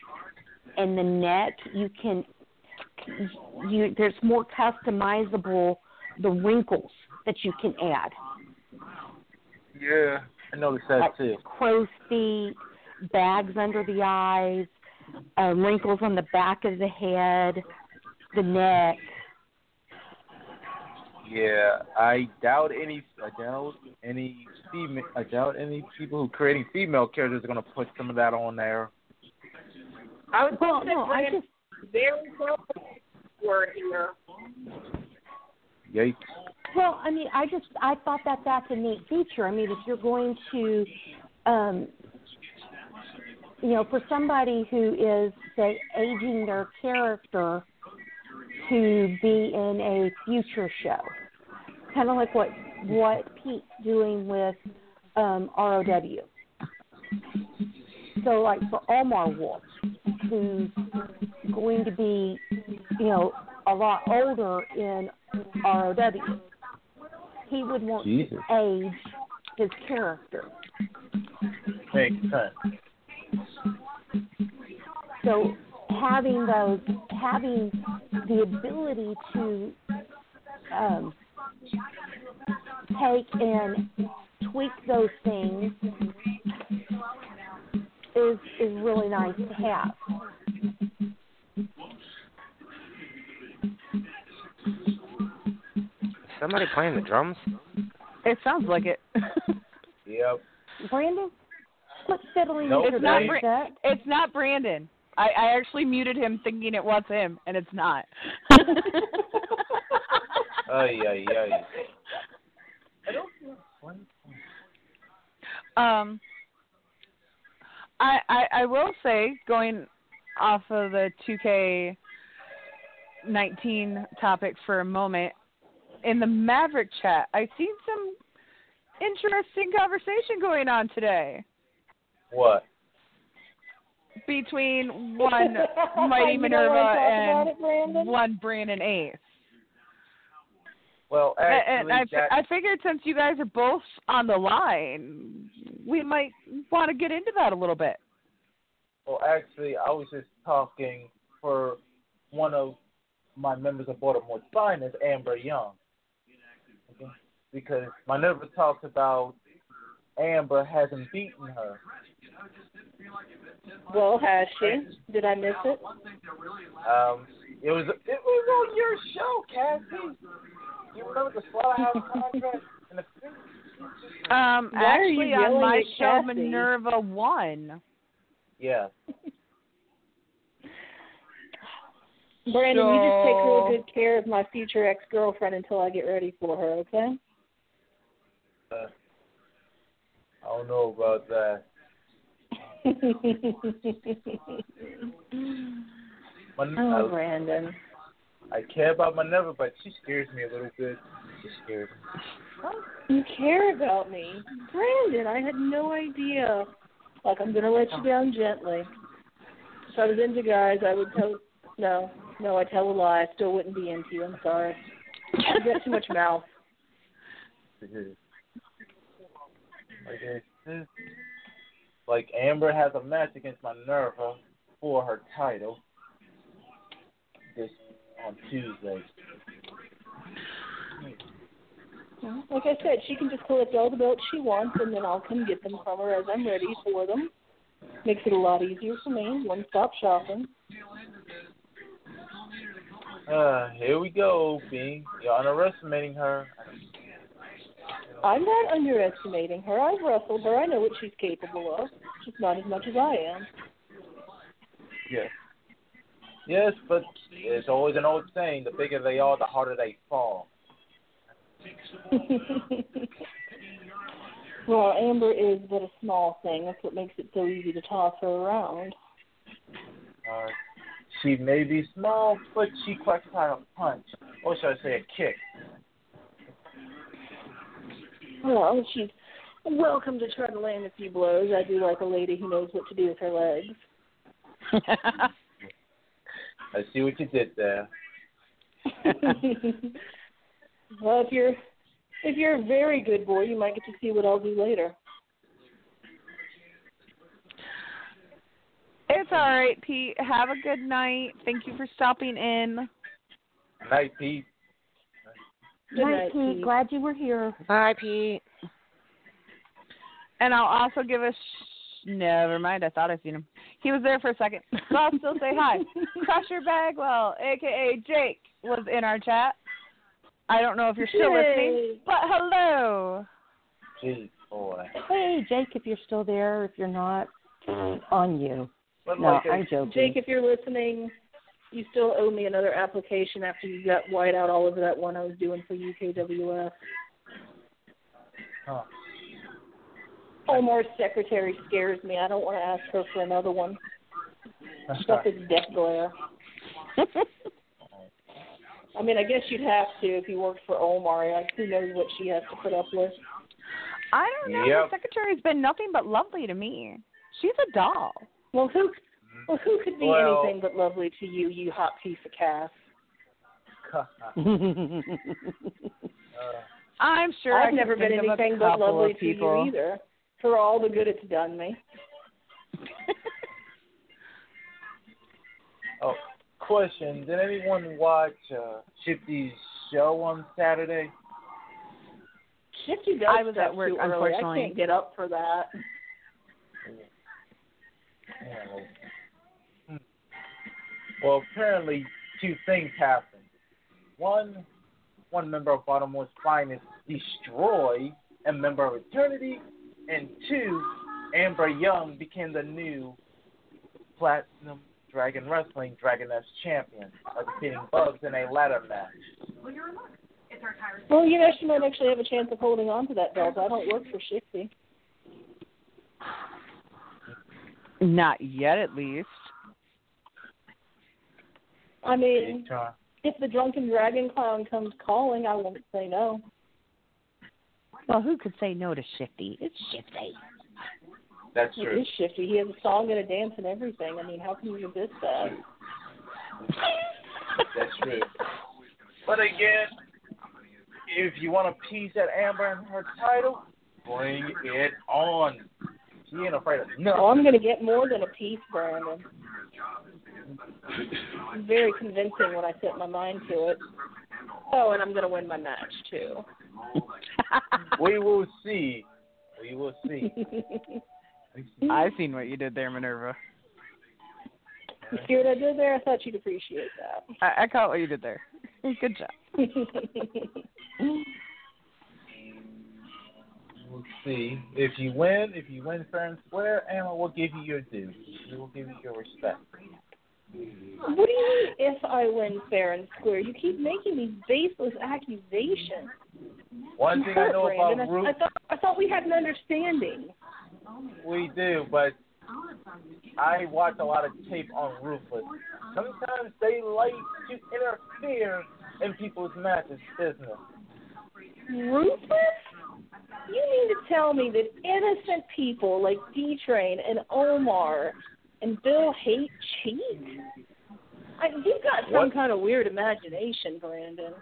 and the neck, you can you there's more customizable the wrinkles that you can add. Yeah, I noticed that like too. Crow's feet. Bags under the eyes, uh, wrinkles on the back of the head, the neck. Yeah, I doubt any. I doubt any female. I doubt any people who creating female characters are going to put some of that on there. I would well, no, I just very well word here. Yikes. Well, I mean, I just I thought that that's a neat feature. I mean, if you're going to. Um, You know, for somebody who is, say, aging their character to be in a future show, kind of like what what Pete's doing with um, R O W. So, like for Omar Wolf, who's going to be, you know, a lot older in R O W, he would want Jesus. to age his character. Makes sense. So having those, having the ability to um, take and tweak those things is is really nice to have. Somebody playing the drums? It sounds like it. Yep. Brandon? What's fiddling nope. it's, not Bra- it's not Brandon. I, I actually muted him thinking it was him, and it's not. Ay, ay, ay. Um, I, I I will say, going off of the two K nineteen topic for a moment, in the Maverick chat, I've seen some interesting conversation going on today. What? Between one Mighty Minerva and Brandon? one Brandon Ace. Well, actually, and I, that... I figured since you guys are both on the line, we might want to get into that a little bit. Well, actually, I was just talking for one of my members of Baltimore's Finest, Amber Young, okay? Because my Minerva talks about Amber hasn't beaten her. Well, has she? Did I miss it? Um, it was it was on your show, Kassie. You remember the Slaughterhouse contract? And the... Um, Why actually, on my show, Kassie? Minerva won. Yeah. Brandon, so... you just take real good care of my future ex-girlfriend until I get ready for her, okay? Uh, I don't know about that. my, oh, I, Brandon. I care about Minerva, but she scares me a little bit. She scares me. You care about me? Brandon, I had no idea. Like, I'm going to let you down gently. If I was into guys, I would tell... No, no, I tell a lie. I still wouldn't be into you. I'm sorry. You've got too much mouth. Okay. Like, Amber has a match against Minerva for her title this on Tuesday. Like I said, she can just collect all the belts she wants, and then I'll come get them from her as I'm ready for them. Makes it a lot easier for me. One stop shopping. Uh, here we go, B. You're underestimating her. I'm not underestimating her. I've wrestled her. I know what she's capable of. Just not as much as I am. Yes. Yes, but it's always an old saying, the bigger they are, the harder they fall. Well, Amber is but a small thing. That's what makes it so easy to toss her around. Uh, she may be small, but she quacks out a punch. Or should I say a kick? Well, she's welcome to try to land a few blows. I do like a lady who knows what to do with her legs. I see what you did there. Well, if you're if you're a very good boy, you might get to see what I'll do later. It's all right, Pete. Have a good night. Thank you for stopping in. Good night, Pete. Good night, night Pete. Pete. Glad you were here. Bye, Pete. And I'll also give a sh- never mind. I thought I seen him. He was there for a second. So I'll still say hi. Crusher Bagwell, a k a. Jake, was in our chat. I don't know if you're still Yay. listening, but hello. Jake, boy. Hey, Jake, if you're still there. If you're not, on you. But no, like, I'm joking. Jake, if you're listening... You still owe me another application after you got white out all over that one I was doing for U K W F. Huh. Omar's secretary scares me. I don't want to ask her for another one. She's got this death glare. I mean, I guess you'd have to if you worked for Omar. Like, who knows what she has to put up with. I don't know. Yep. The secretary's been nothing but lovely to me. She's a doll. Well, who... Well, who could be well, anything but lovely to you, you hot piece of calf? uh, I'm sure I've never been anything but lovely to you either, for all the good it's done me. Oh, question. Did anyone watch uh, Shifty's show on Saturday? Shifty does I was at work, too early. Unfortunately. I can't get up for that. Yeah. Well, apparently two things happened. One, one member of Baltimore's Finest destroyed a member of Eternity, and two, Amber Young became the new Platinum Dragon Wrestling Dragoness champion by defeating Bugs in a ladder match. Well, you know, she might actually have a chance of holding on to that belt. I don't work for Shifty. Not yet, at least. I mean, if the drunken dragon clown comes calling, I won't say no. Well, who could say no to Shifty? It's Shifty. That's true. It is Shifty. He has a song and a dance and everything. I mean, how can you resist that? That's true. But again, if you want to tease at Amber and her title, bring it on. She ain't afraid of nothing. Oh, I'm going to get more than a piece, Brandon. I'm very convincing when I set my mind to it. Oh, and I'm going to win my match, too. We will see. We will see. I've seen what you did there, Minerva. You see what I did there? I thought you'd appreciate that. I, I caught what you did there. Good job. We'll see. If you win, if you win fair and square, Emma will give you your due. We will give you your respect. What do you mean if I win fair and square? You keep making these baseless accusations. One thing I know about Ruth. I, I, thought, I thought we had an understanding. We do, but I watch a lot of tape on Ruthless. Sometimes they like to interfere in people's matches business. Ruthless? You mean to tell me that innocent people like D-Train and Omar and Bill Hate cheat? I, you've got some what? kind of weird imagination, Brandon.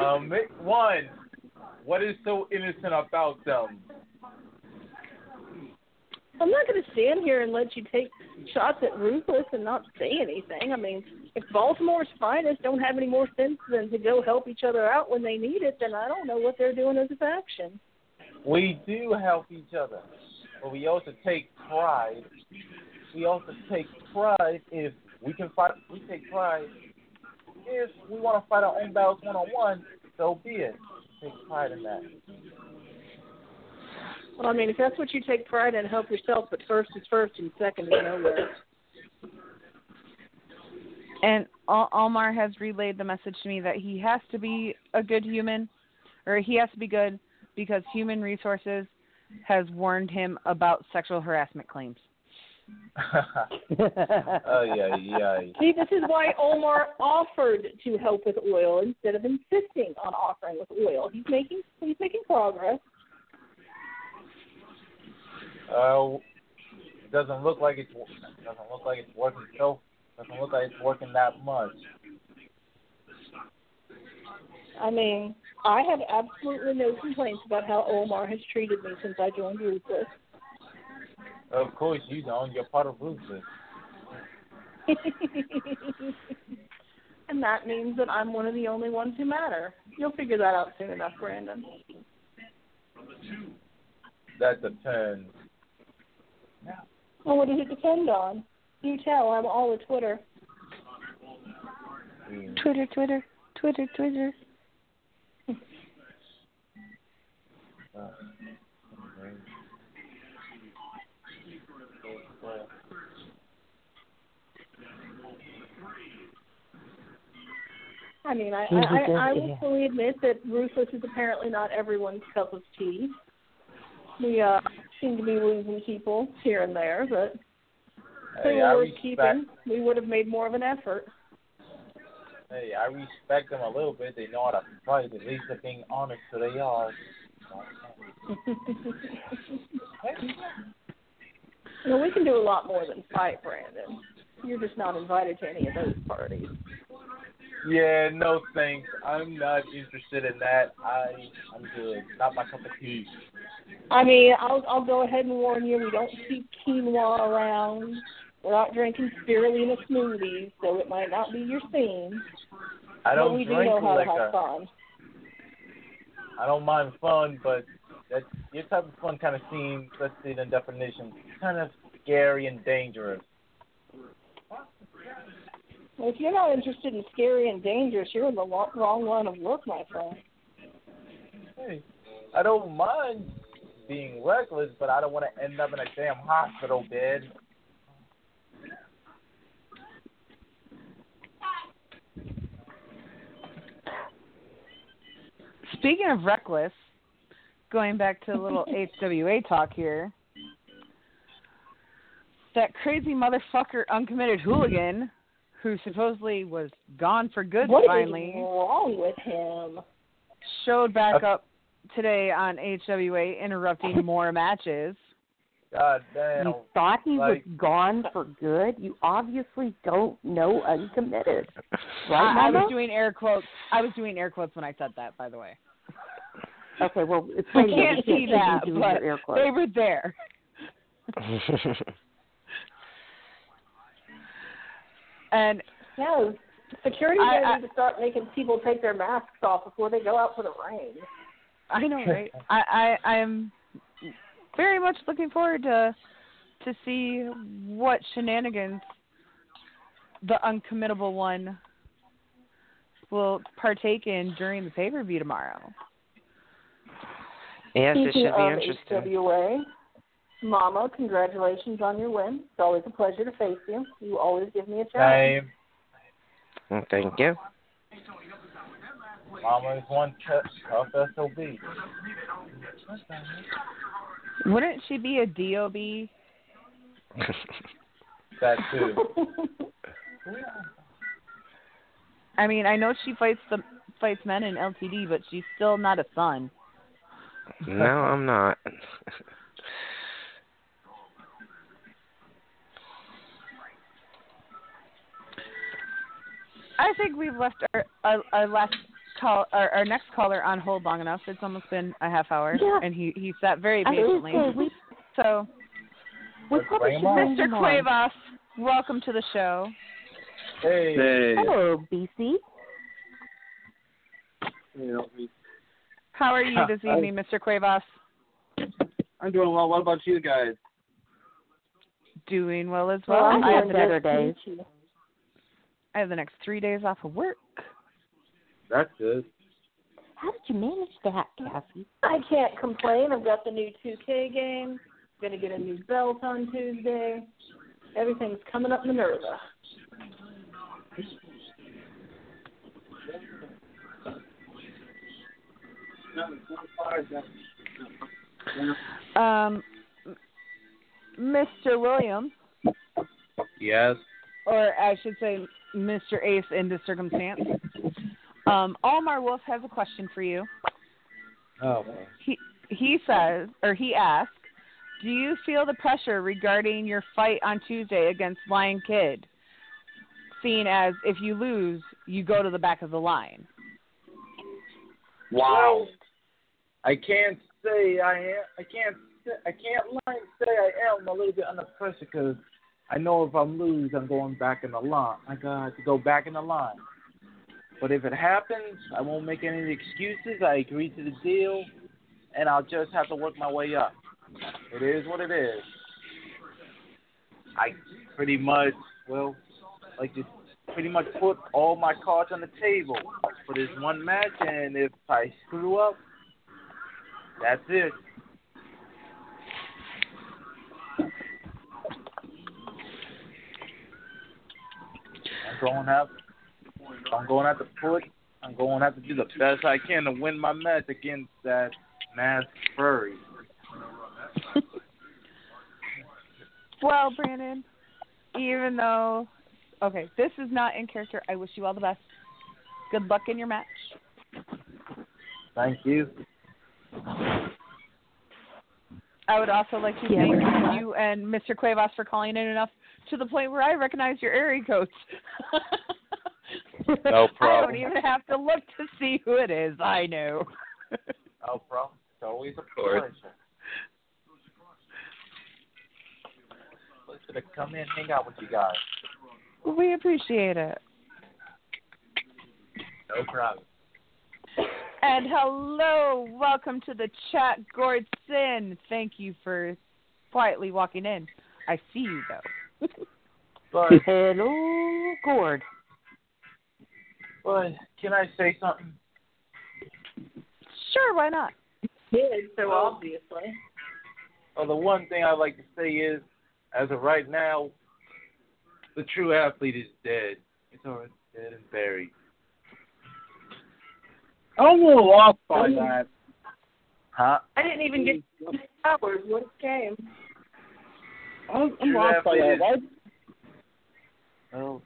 Um, one, what is so innocent about them? I'm not going to stand here and let you take shots at Ruthless and not say anything. I mean, if Baltimore's Finest don't have any more sense than to go help each other out when they need it, then I don't know what they're doing as a faction. We do help each other, but we also take pride. We also take pride if we can fight. We take pride if we want to fight our own battles one-on-one, so be it. Take pride in that. Well, I mean, if that's what you take pride in, help yourself, but first is first and second is nowhere. And Omar has relayed the message to me that he has to be a good human, or he has to be good because Human Resources has warned him about sexual harassment claims. Oh, yeah, yeah. See, this is why Omar offered to help with oil instead of insisting on offering with oil. He's making, he's making progress. Uh, doesn't look like it's doesn't look like it's working so doesn't look like it's working that much. I mean, I have absolutely no complaints about how Omar has treated me since I joined Ruthless. Of course, you don't. You're part of Ruthless. And that means that I'm one of the only ones who matter. You'll figure that out soon enough, Brandon. That depends. Well, what does it depend on? You tell. I'm all a Twitter. Mm. Twitter, Twitter, Twitter, Twitter. uh, okay. I mean, I, I, I, I will fully admit that Ruthless is apparently not everyone's cup of tea. We uh, seem to be losing people here and there, but hey, I respect, keeping, we would have made more of an effort. Hey, I respect them a little bit. They know how to fight. At least they're being honest, so they are. You know, we can do a lot more than fight, Brandon. You're just not invited to any of those parties. Yeah, no thanks. I'm not interested in that. I, I'm good. Not my cup of tea. I mean, I'll, I'll go ahead and warn you, we don't see quinoa around. We're not drinking spirulina smoothies, so it might not be your thing. I don't but we drink do know how liquor. To have fun. I don't mind fun, but that your type of fun kind of seems, let's see the definition, kind of scary and dangerous. Well, if you're not interested in scary and dangerous, you're in the lo- wrong line of work, my friend. Hey, I don't mind being reckless, but I don't want to end up in a damn hospital bed. Speaking of reckless, going back to a little H W A talk here, that crazy motherfucker Uncommitted Hooligan, who supposedly was gone for good what finally. What is wrong with him? Showed back uh, up today on H W A, interrupting more matches. God damn. You thought he like, was gone for good? You obviously don't know Uncommitted. Right, I, I was doing air quotes. I was doing air quotes when I said that, by the way. Okay, well, it's we can't see that, but they were there. And no, security guys need to start making people take their masks off before they go out for the rain. I know, right? I, I I'm very much looking forward to to see what shenanigans the Uncommittable One will partake in during the pay per view tomorrow. Yes, it should be interesting. H W A, Mama, congratulations on your win. It's always a pleasure to face you. You always give me a challenge. Hey. Thank you. Mama is one tough S O B. Wouldn't she be a D O B? That too. I mean, I know she fights the fights men in L T D, but she's still not a son. No, I'm not. I think we've left our our, our last call, our, our next caller on hold long enough. It's almost been a half hour, yeah. and he, he sat very patiently. I mean, we, so, we Mister Cuevas, welcome to the show. Hey, hey. Hello, B C. Hey, how are you this evening, Mister Cuevas? I'm doing well. What about you guys? Doing well as well. well I, have the next, days. I have the next three days off of work. That's good. How did you manage that, Cassie? I can't complain. I've got the new two K game. I'm going to get a new belt on Tuesday. Everything's coming up Minerva. Um, Mister Williams. Yes. Or I should say, Mister Ace in this circumstance. Um, Omar Wolf has a question for you. Oh. Okay. He he says, or he asks, do you feel the pressure regarding your fight on Tuesday against Lion Kid? Seeing as if you lose, you go to the back of the line. Wow. I can't say I am. I can't. I can't lie and say I am a little bit under pressure because I know if I lose, I'm going back in the line. I got to go back in the line. But if it happens, I won't make any excuses. I agree to the deal, and I'll just have to work my way up. It is what it is. I pretty much well, like just pretty much put all my cards on the table for this one match, and if I screw up. That's it. I'm going up. I'm going out to put. I'm going to have to do the best I can to win my match against that masked furry. Well, Brandon, even though, okay, this is not in character. I wish you all the best. Good luck in your match. Thank you. I would also like to thank yeah, you and Mister Cuevas for calling in enough to the point where I recognize your area codes. No problem. I don't even have to look to see who it is. I know. No problem. It's always a pleasure. Pleasure to come in and hang out with you guys. We appreciate it. No problem. And hello, welcome to the chat, Gordson. Thank you for quietly walking in. I see you, though. But, hello, Gord. But can I say something? Sure, why not? Yeah, so obviously. Well, the one thing I'd like to say is, as of right now, the true athlete is dead. It's already dead and buried. I'm a little off by that. Huh? I didn't even get hours. What a game. I'm, I'm lost by that. Why? Well,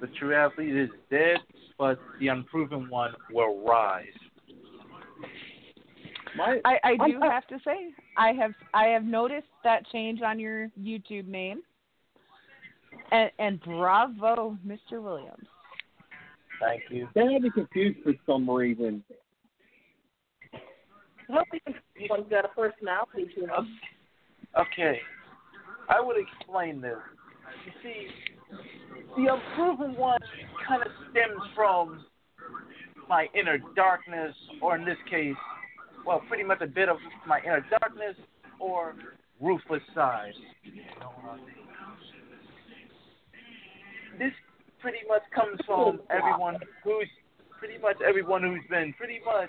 the true athlete is dead, but the unproven one will rise. My, I, I do I, have to say, I have I have noticed that change on your YouTube name. And, and bravo, Mister Williams. Thank you. They had me confused for some reason. I don't think one's got a personality to him. Okay. I would explain this. You see, the unproven one kind of stems from my inner darkness, or in this case, well, pretty much a bit of my inner darkness or ruthless side. This pretty much comes from everyone who's pretty much everyone who's been pretty much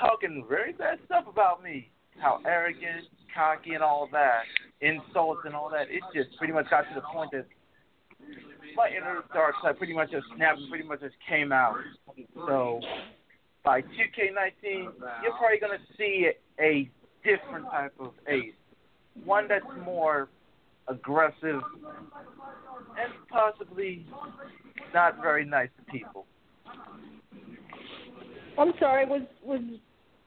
talking very bad stuff about me. How arrogant, cocky, and all that, insults and all that. It just pretty much got to the point that my inner dark side pretty much just snapped and pretty much just came out. So by two K nineteen, you're probably going to see a different type of Ace, one that's more aggressive and possibly not very nice to people. I'm sorry, was was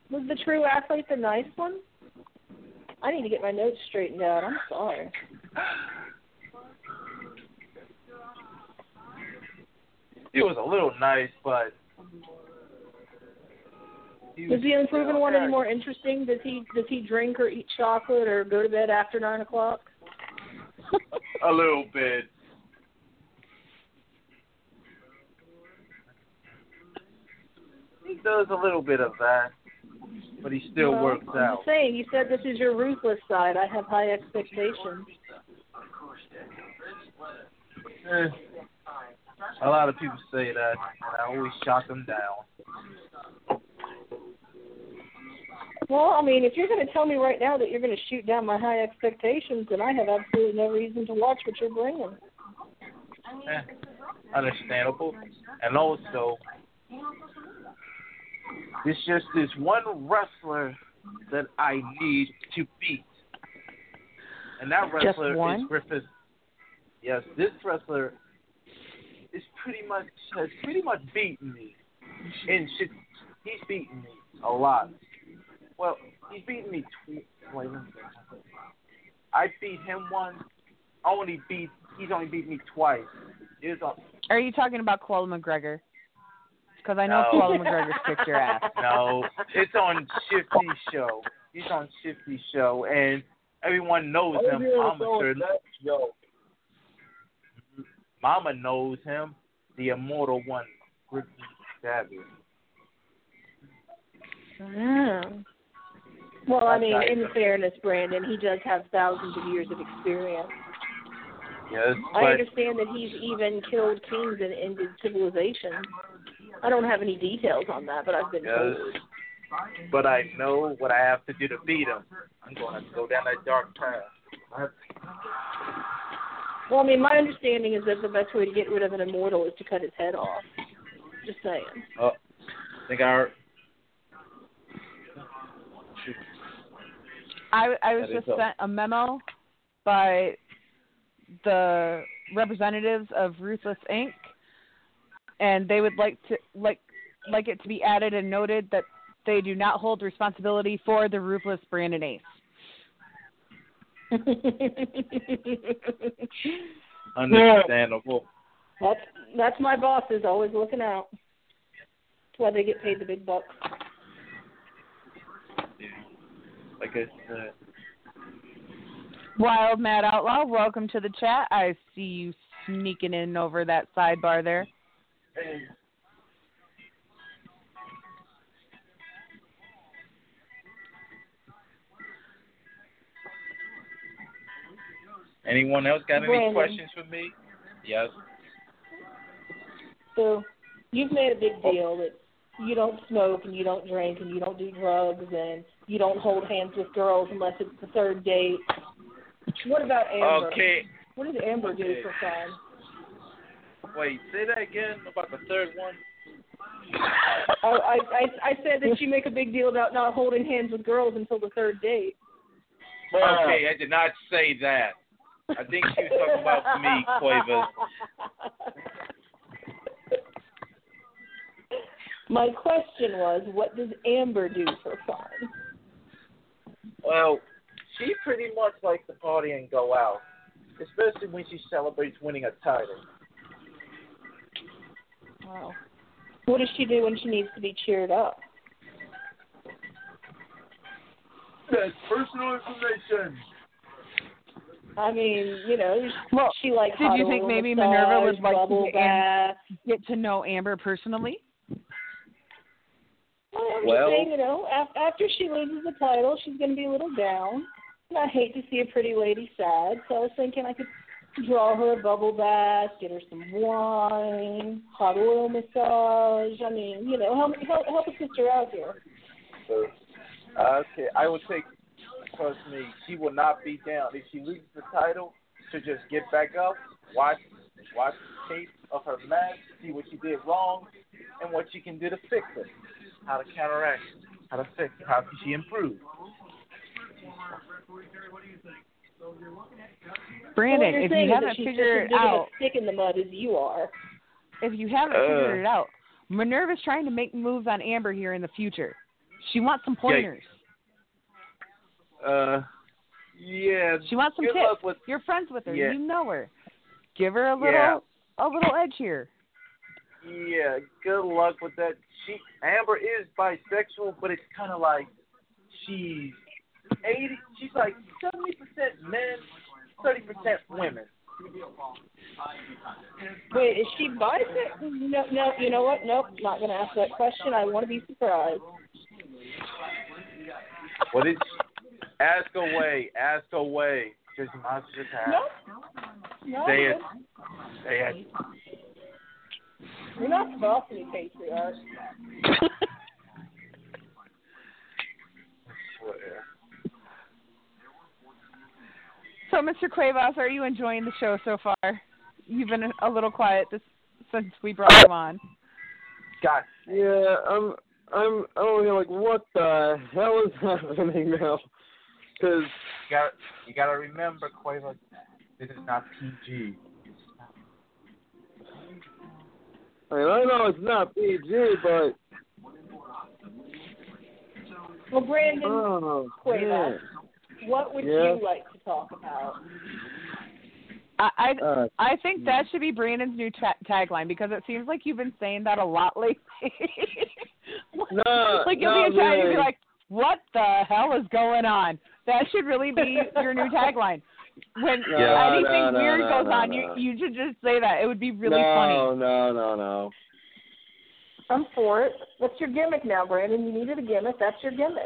was the true athlete the nice one? I need to get my notes straightened out. I'm sorry. It was a little nice, but was, was the unproven one any more interesting? Does he does he drink or eat chocolate or go to bed after nine o'clock? A little bit. He does a little bit of that, but he still well, works I'm out. I'm saying, you said this is your ruthless side. I have high expectations. Eh, a lot of people say that, and I always shot them down. Well, I mean, if you're going to tell me right now that you're going to shoot down my high expectations, then I have absolutely no reason to watch what you're bringing. Eh, understandable. And also, it's just this one wrestler that I need to beat. And that wrestler is Griffith. Yes, this wrestler is pretty much has pretty much beaten me. And should, he's beaten me a lot. Well, he's beaten me twice. I beat him once. I only beat he's only beat me twice. It was a- Are you talking about Kuala McGregor? Because I know no. Kuala McGregor kicked your ass. No, it's on Shifty's show. He's on Shifty's show, and everyone knows him. Mama, sure. Mama knows him. The immortal one, Griffith Davian. Mm. Well, I mean, in fairness, Brandon, he does have thousands of years of experience. Yes, I understand that he's even killed kings and ended civilization. I don't have any details on that, but I've been yes, told. But I know what I have to do to beat him. I'm going to go down that dark path. I have to... Well, I mean, my understanding is that the best way to get rid of an immortal is to cut his head off. Just saying. Oh, I think our... I, I was just sent a memo by the representatives of Ruthless Incorporated, and they would like to like like it to be added and noted that they do not hold responsibility for the Ruthless Brandon Ace. Understandable. That's that's my boss is always looking out. That's why they get paid the big bucks. Like I said. Wild Mad Outlaw, welcome to the chat. I see you sneaking in over that sidebar there. Hey. Anyone else got any Brandon. questions for me? Yes. So, you've made a big deal that you don't smoke and you don't drink and you don't do drugs and you don't hold hands with girls unless it's the third date. What about Amber? Okay. What does Amber okay. do for fun? Wait, say that again about the third one. Oh, I, I I said that you make a big deal about not holding hands with girls until the third date. Okay, I did not say that. I think she was talking about me, Cuevas. My question was, what does Amber do for fun? Well, she pretty much likes to party and go out, especially when she celebrates winning a title. Wow. What does she do when she needs to be cheered up? That's personal information. I mean, you know, well, she likes. Did you think maybe massage, Minerva would like to uh, get to know Amber personally? Well, I'm well, just saying, you know, after she loses the title, she's going to be a little down. And I hate to see a pretty lady sad, so I was thinking I could draw her a bubble bath, get her some wine, hot oil massage. I mean, you know, help help, help a sister out here. Uh, okay, I would take. Trust me, she will not be down. If she loses the title, she'll just get back up, watch watch the tape of her match, see what she did wrong, and what she can do to fix it. How to counteract it, how to fix it, how can she improve. Brandon, well, if you haven't figured it out, stick in the mud as you are. If you haven't uh, figured it out, Minerva's trying to make moves on Amber here in the future. She wants some pointers. Yeah. Uh, yeah. She wants some tips. With, You're friends with her. Yeah. You know her. Give her a little, yeah. a little edge here. Yeah. Good luck with that. She Amber is bisexual, but it's kind of like she's eighty. She's like seventy percent men, thirty percent women. Wait, is she bisexual? No, no. You know what? Nope. Not gonna ask that question. I want to be surprised. What is? Ask away, ask away. Just monsters have. Nope. No. Say it. Say it. We're not supposed to be patriots. So, Mister Cuevas, are you enjoying the show so far? You've been a little quiet this, since we brought you on. Gotcha. Yeah, I'm. I'm. I'm only like, what the hell is happening now? Cause you got you got to remember, Quavo, this is not P G. I mean, I know it's not P G, but well, Brandon, oh, Quavo, yeah. what would yeah. you like to talk about? I I, uh, I think yeah. that should be Brandon's new tra- tagline because it seems like you've been saying that a lot lately. no, like you'll be in time, you'll be like, what the hell is going on? That should really be your new tagline. When yeah, anything no, no, weird no, goes no, on, no. you you should just say that. It would be really no, funny. No, no, no, no. I'm for it. That's your gimmick now, Brandon. You needed a gimmick. That's your gimmick.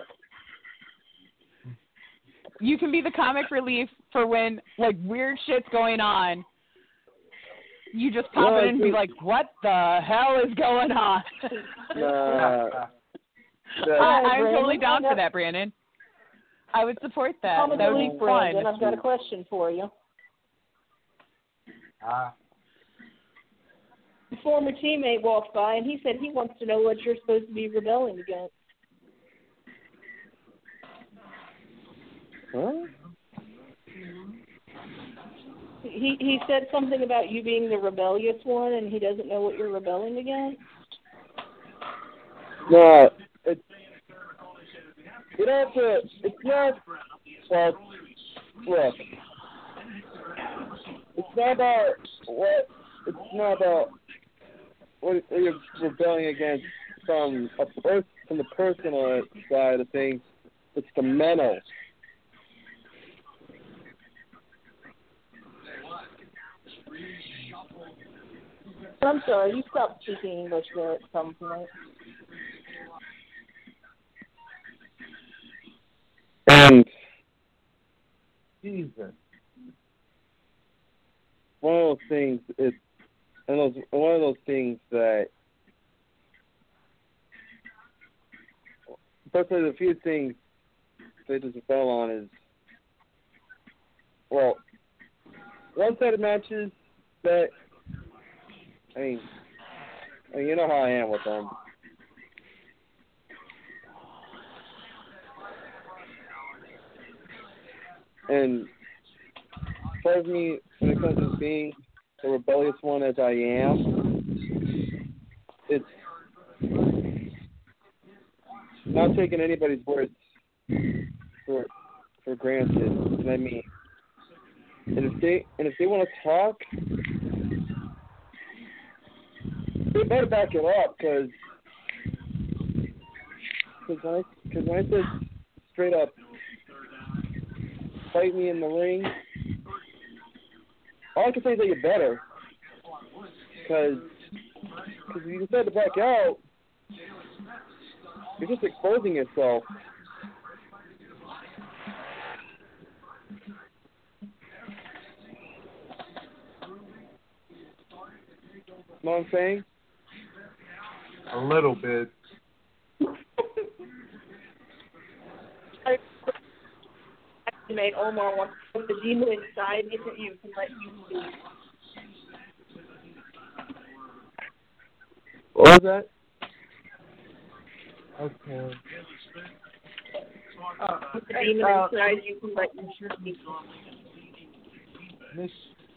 You can be the comic relief for when, like, weird shit's going on. You just pop well, it in and be like, what the hell is going on? No. Uh, I'm Brandon, totally down for that, Brandon. I would support that. That would be fun. I've got a question for you. Ah. A former teammate walked by, and he said he wants to know what you're supposed to be rebelling against. Huh? He he said something about you being the rebellious one, and he doesn't know what you're rebelling against. No. It's, you know, it's, a, it's not, well, look, it's not about what, it's not about what you're rebelling against from, a per, from the personal side of things, it's the mental. I'm sorry, you stopped speaking English there at some point. And Jesus, one of those things. It's and those, one of those things that, but there's a few things they just fell on is well, one-sided matches that I mean, I mean, you know how I am with them. And for me, when it comes to being a rebellious one as I am, it's not taking anybody's words for for granted. And I mean, and if they and if they want to talk, they better back it up, because because when I because when I said straight up, fight me in the ring, all I can say is that you're better. Because if you decide to back out, you're just exposing yourself. Know what I'm saying? A little bit. Made Omar want to put the demon inside and isn't you can let you see. What was that? Okay. Uh, put the demon uh, inside you can let you see. Miss,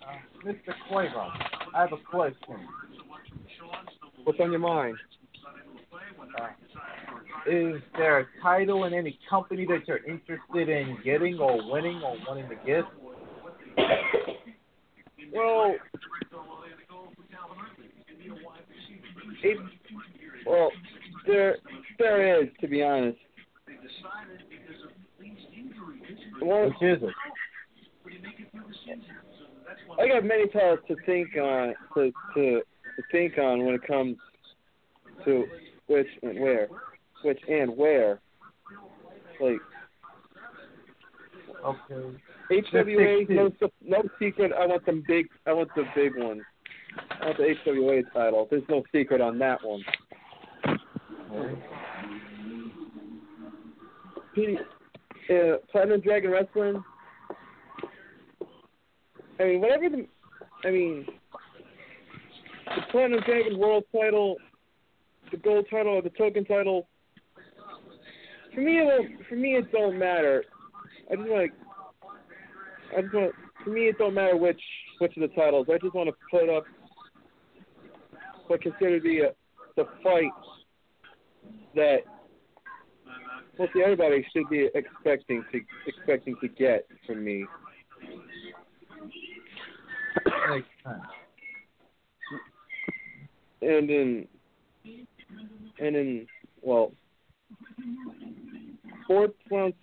uh, Mister Quavo, I have a question. What's on your mind? Uh, Is there a title in any company that you're interested in getting or winning or wanting to get? Well, it, well, there, there is, to be honest. Well, which is it? I got many titles to think on, to, to, to think on when it comes to which and where. Which and where, like, okay. H W A, no, no secret. I want them big. I want the big one. I want the H W A title. There's no secret on that one. Okay. He, uh, Platinum Dragon Wrestling. I mean, whatever the. I mean, the Platinum Dragon World title, the gold title, or the token title. For me, it won't, for me, it don't matter. I just want to. I just want. For me, it don't matter which which of the titles. I just want to put up what I consider to be a, the fight that mostly everybody should be expecting to expecting to get from me. And then, and then, well. Sports Lounge,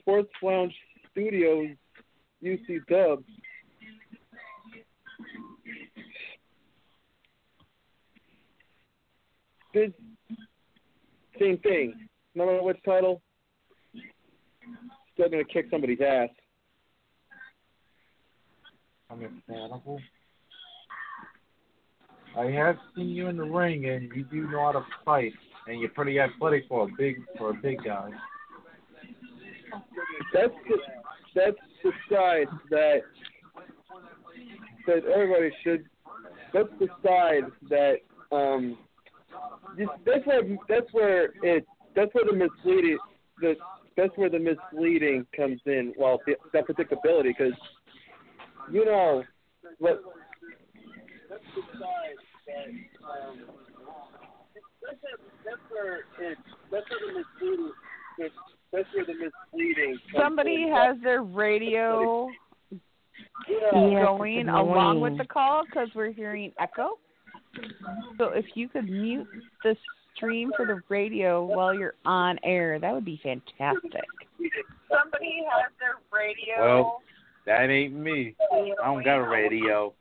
Sports Lounge Studios, U C Dubs. This same thing. No matter which title, still gonna kick somebody's ass. Understandable. I have seen you in the ring, and you do know how to fight, and you're pretty athletic for a big for a big guy. That's the, that's the side that that everybody should. That's the side that um. That's where that's where it that's where the misleading the that's where the misleading comes in. Well, the, that predictability, because you know what. That's the side that um. That's where it. That's where the misleading. That's, that's where the misleading. Somebody has their radio yeah, going along with the call because we're hearing echo. So if you could mute the stream for the radio while you're on air, that would be fantastic. Somebody has their radio. Well, that ain't me. I don't got a radio.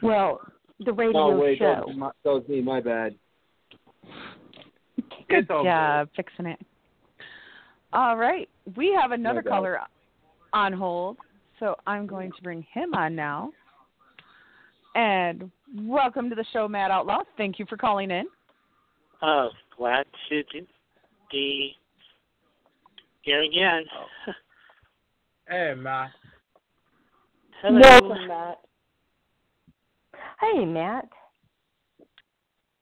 Well, the radio oh, wait, show. That was, my, that was me. My bad. Good job fixing it. All right. We have another caller on hold, so I'm going to bring him on now. And welcome to the show, Mad Outlaw. Thank you for calling in. Oh, glad to be here again. Oh. Hey, Matt. Hello, welcome, Matt. Hey, Matt.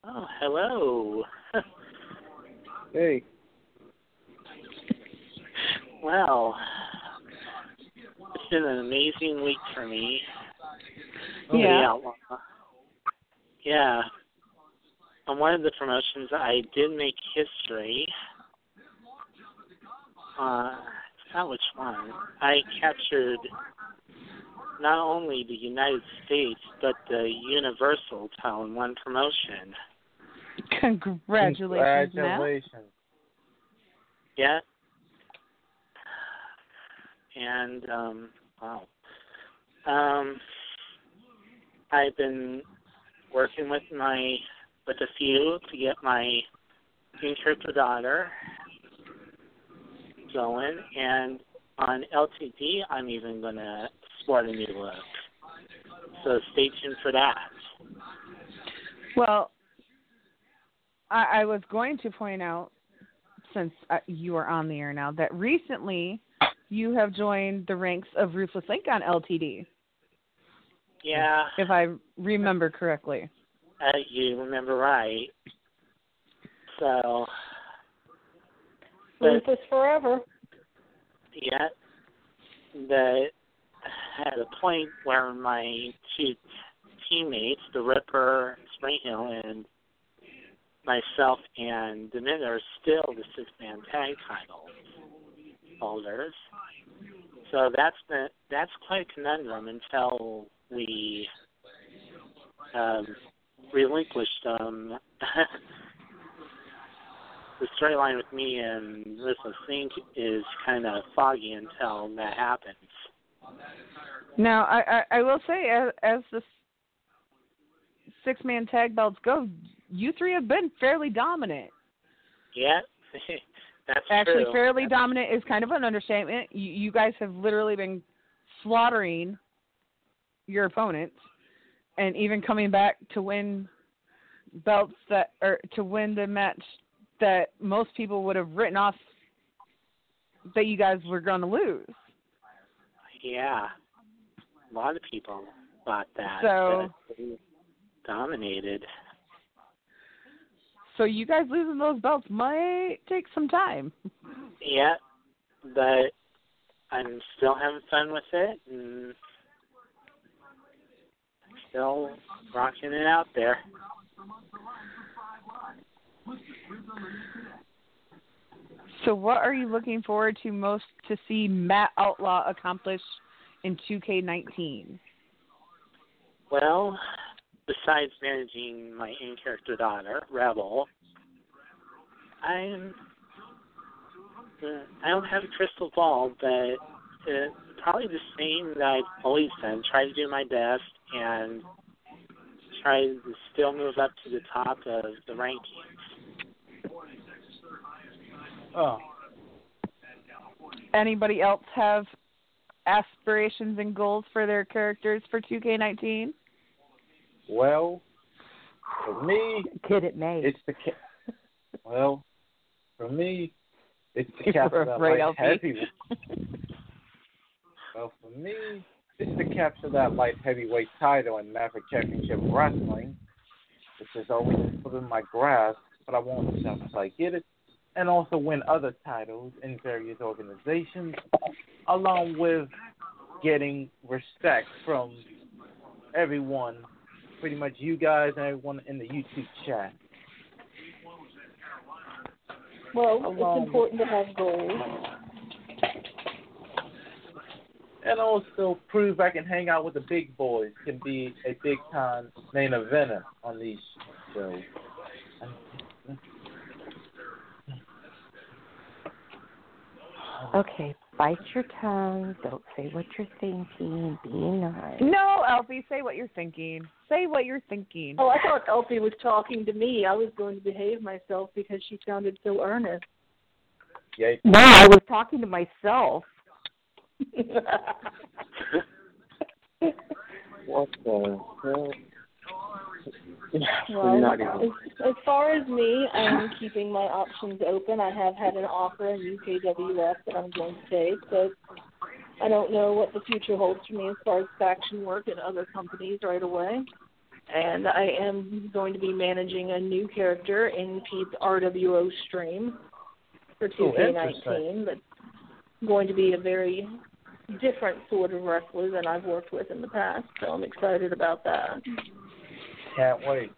Oh, hello. Hey. Well, been an amazing week for me. Oh, yeah. Yeah. Yeah. On one of the promotions, I did make history. Uh, I forgot which one. I captured not only the United States, but the Universal title in one promotion. Congratulations, Congratulations. Matt. Yeah. And, um, wow. Um, I've been working with my, with a few to get my interpreter going. And on L T D, I'm even going to sport a new look. So stay tuned for that. Well, I, I was going to point out, since uh, you are on the air now, that recently you have joined the ranks of Ruthless Incorporated on L T D. Yeah. If I remember correctly. Uh, you remember right. So. Ruthless forever. Yeah. That had a point where my two teammates, the Ripper, Springhill, and myself and the men are still the six-man tag title holders. So that's been, that's quite a conundrum until we um, relinquish them. The storyline with me and Ruthless Incorporated is kind of foggy until that happens. Now, I, I, I will say, as, as the six-man tag belts go, you three have been fairly dominant. Yeah, that's Actually, true. fairly that's dominant is kind of an understatement. You, you guys have literally been slaughtering your opponents and even coming back to win belts that or to win the match that most people would have written off that you guys were going to lose. Yeah. A lot of people thought that. So that dominated. So you guys losing those belts might take some time. Yeah, but I'm still having fun with it and still rocking it out there. So what are you looking forward to most to see Matt Outlaw accomplish in two K nineteen? Well, besides managing my in-character daughter, Rebel, I'm, uh, I don't have a crystal ball, but uh, probably the same that I've always done. Try to do my best and try to still move up to the top of the rankings. Oh. Anybody else have aspirations and goals for their characters for two K nineteen? Well, for me, kid, it may. It's the ca- well, for me, it's the cap that I like heavyweight. Well, for me, it's to capture that light heavyweight title in Maverick Championship Wrestling, which is always within my grasp, but I won't accept until I get it, and also win other titles in various organizations, along with getting respect from everyone. Pretty much you guys and everyone in the YouTube chat. Well, Along it's important to have goals. And also prove I can hang out with the big boys, can be a big time main eventer on these shows. Okay, bite your tongue. Don't say what you're thinking. Be nice. No, Elfie, say what you're thinking. Say what you're thinking. Oh, I thought Elfie was talking to me. I was going to behave myself because she sounded so earnest. Yeah. No, I was talking to myself. What the hell? Well, as far as me, I'm keeping my options open. I have had an offer in U K W F that I'm going to take, so I don't know what the future holds for me as far as faction work at other companies right away. And I am going to be managing a new character in Pete's R W O stream for two K nineteen. That's going to be a very different sort of wrestlers than I've worked with in the past, so I'm excited about that. Can't wait.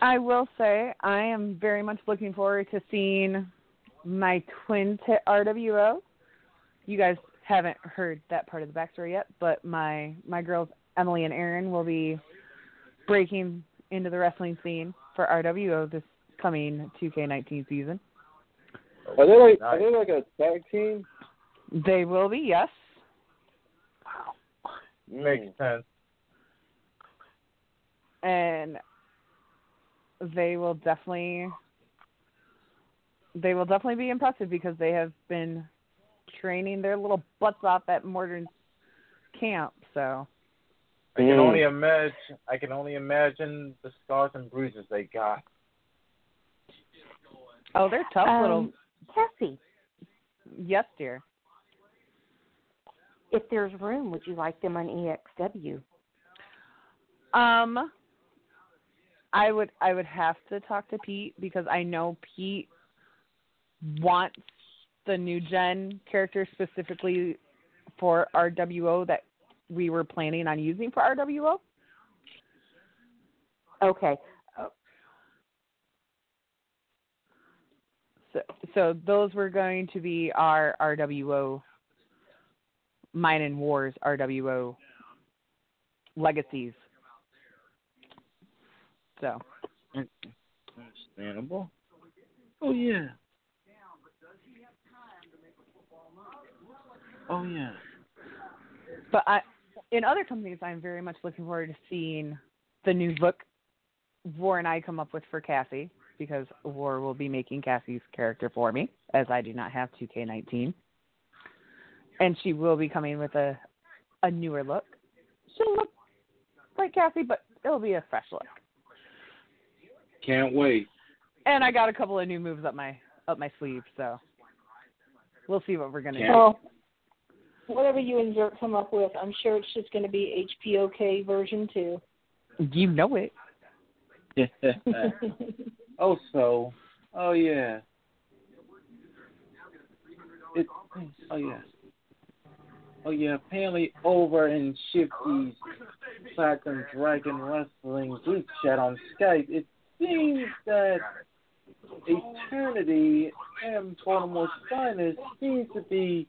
I will say I am very much looking forward to seeing my twin to R W O. You guys haven't heard that part of the backstory yet, but my, my girls Emily and Erin will be breaking into the wrestling scene for R W O this coming two K nineteen season. Are they like, are they like a tag team? They will be, yes. Wow. Makes mm. sense. And they will definitely they will definitely be impressive because they have been training their little butts off at Morton's camp, so I can only imagine I can only imagine the scars and bruises they got. Oh, they're tough um, little Kassie. Yes, dear. If there's room, would you like them on E X W? Um I would I would have to talk to Pete because I know Pete wants the new gen character specifically for R W O that we were planning on using for R W O. Okay. So, so those were going to be our R W O, Mine and War's R W O legacies. So. Understandable. Oh, yeah. Oh, yeah. But I, in other companies, I'm very much looking forward to seeing the new look War and I come up with for Kassie, because War will be making Cassie's character for me, as I do not have two K nineteen. And she will be coming with a, a newer look. She'll look like Kassie, but it'll be a fresh look. Can't wait. And I got a couple of new moves up my up my sleeve, so we'll see what we're going to do. Well, whatever you and Zerk come up with, I'm sure it's just going to be H P O K version two. You know it. oh, so. Oh, yeah. It, oh, yeah. Oh, yeah. Apparently over in Shifty's Black and Dragon Wrestling group chat on Skype, it's seems that Eternity and Baltimore's Finest seems to be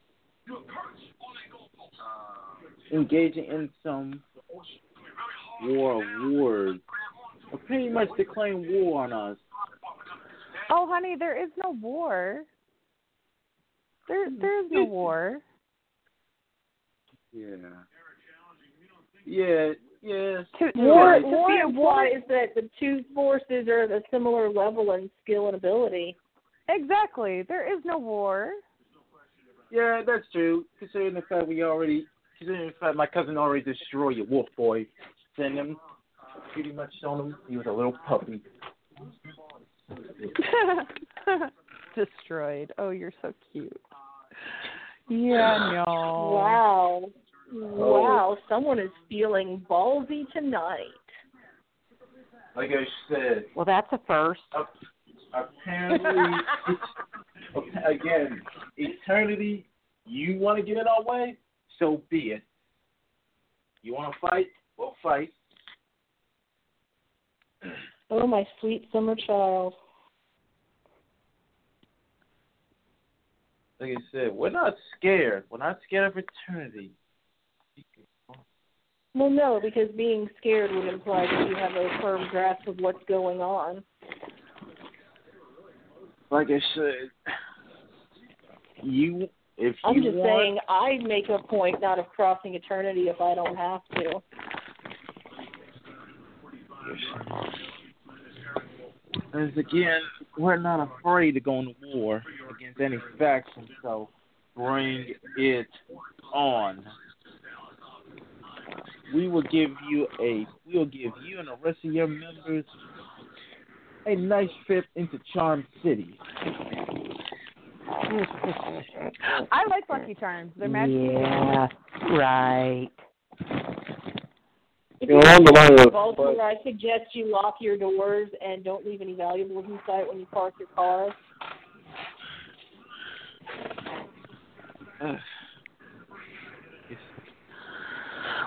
engaging in some war wars. Or pretty much declaring war on us. Oh, honey, there is no war. There, there is no war. Yeah. Yeah. Yes. To, war, to war, war, war is that the two forces are at a similar level in skill and ability. Exactly. There is no war. Yeah, that's true. Considering the fact we already, considering the fact my cousin already destroyed your wolf boy, send him pretty much on him. He was a little puppy. Destroyed. Oh, you're so cute. Yeah. No. Wow. Wow, oh. Someone is feeling ballsy tonight. Like I said. Well, that's a first. Apparently, again, Eternity, you want to get it our way? So be it. You want to fight? We'll fight. Oh, my sweet summer child. Like I said, we're not scared. We're not scared of Eternity. Well, no, because being scared would imply that you have a firm grasp of what's going on. Like I said, you, if I'm you I'm just want, saying I make a point not of crossing Eternity if I don't have to. As again, we're not afraid to go into war against any faction, so bring it on. We will give you a, we'll give you and the rest of your members a nice trip into Charm City. I like Lucky Charms. They're magical. Yeah, right. If you're on the line of Baltimore, I suggest you lock your doors and don't leave any valuables inside when you park your car. Uh,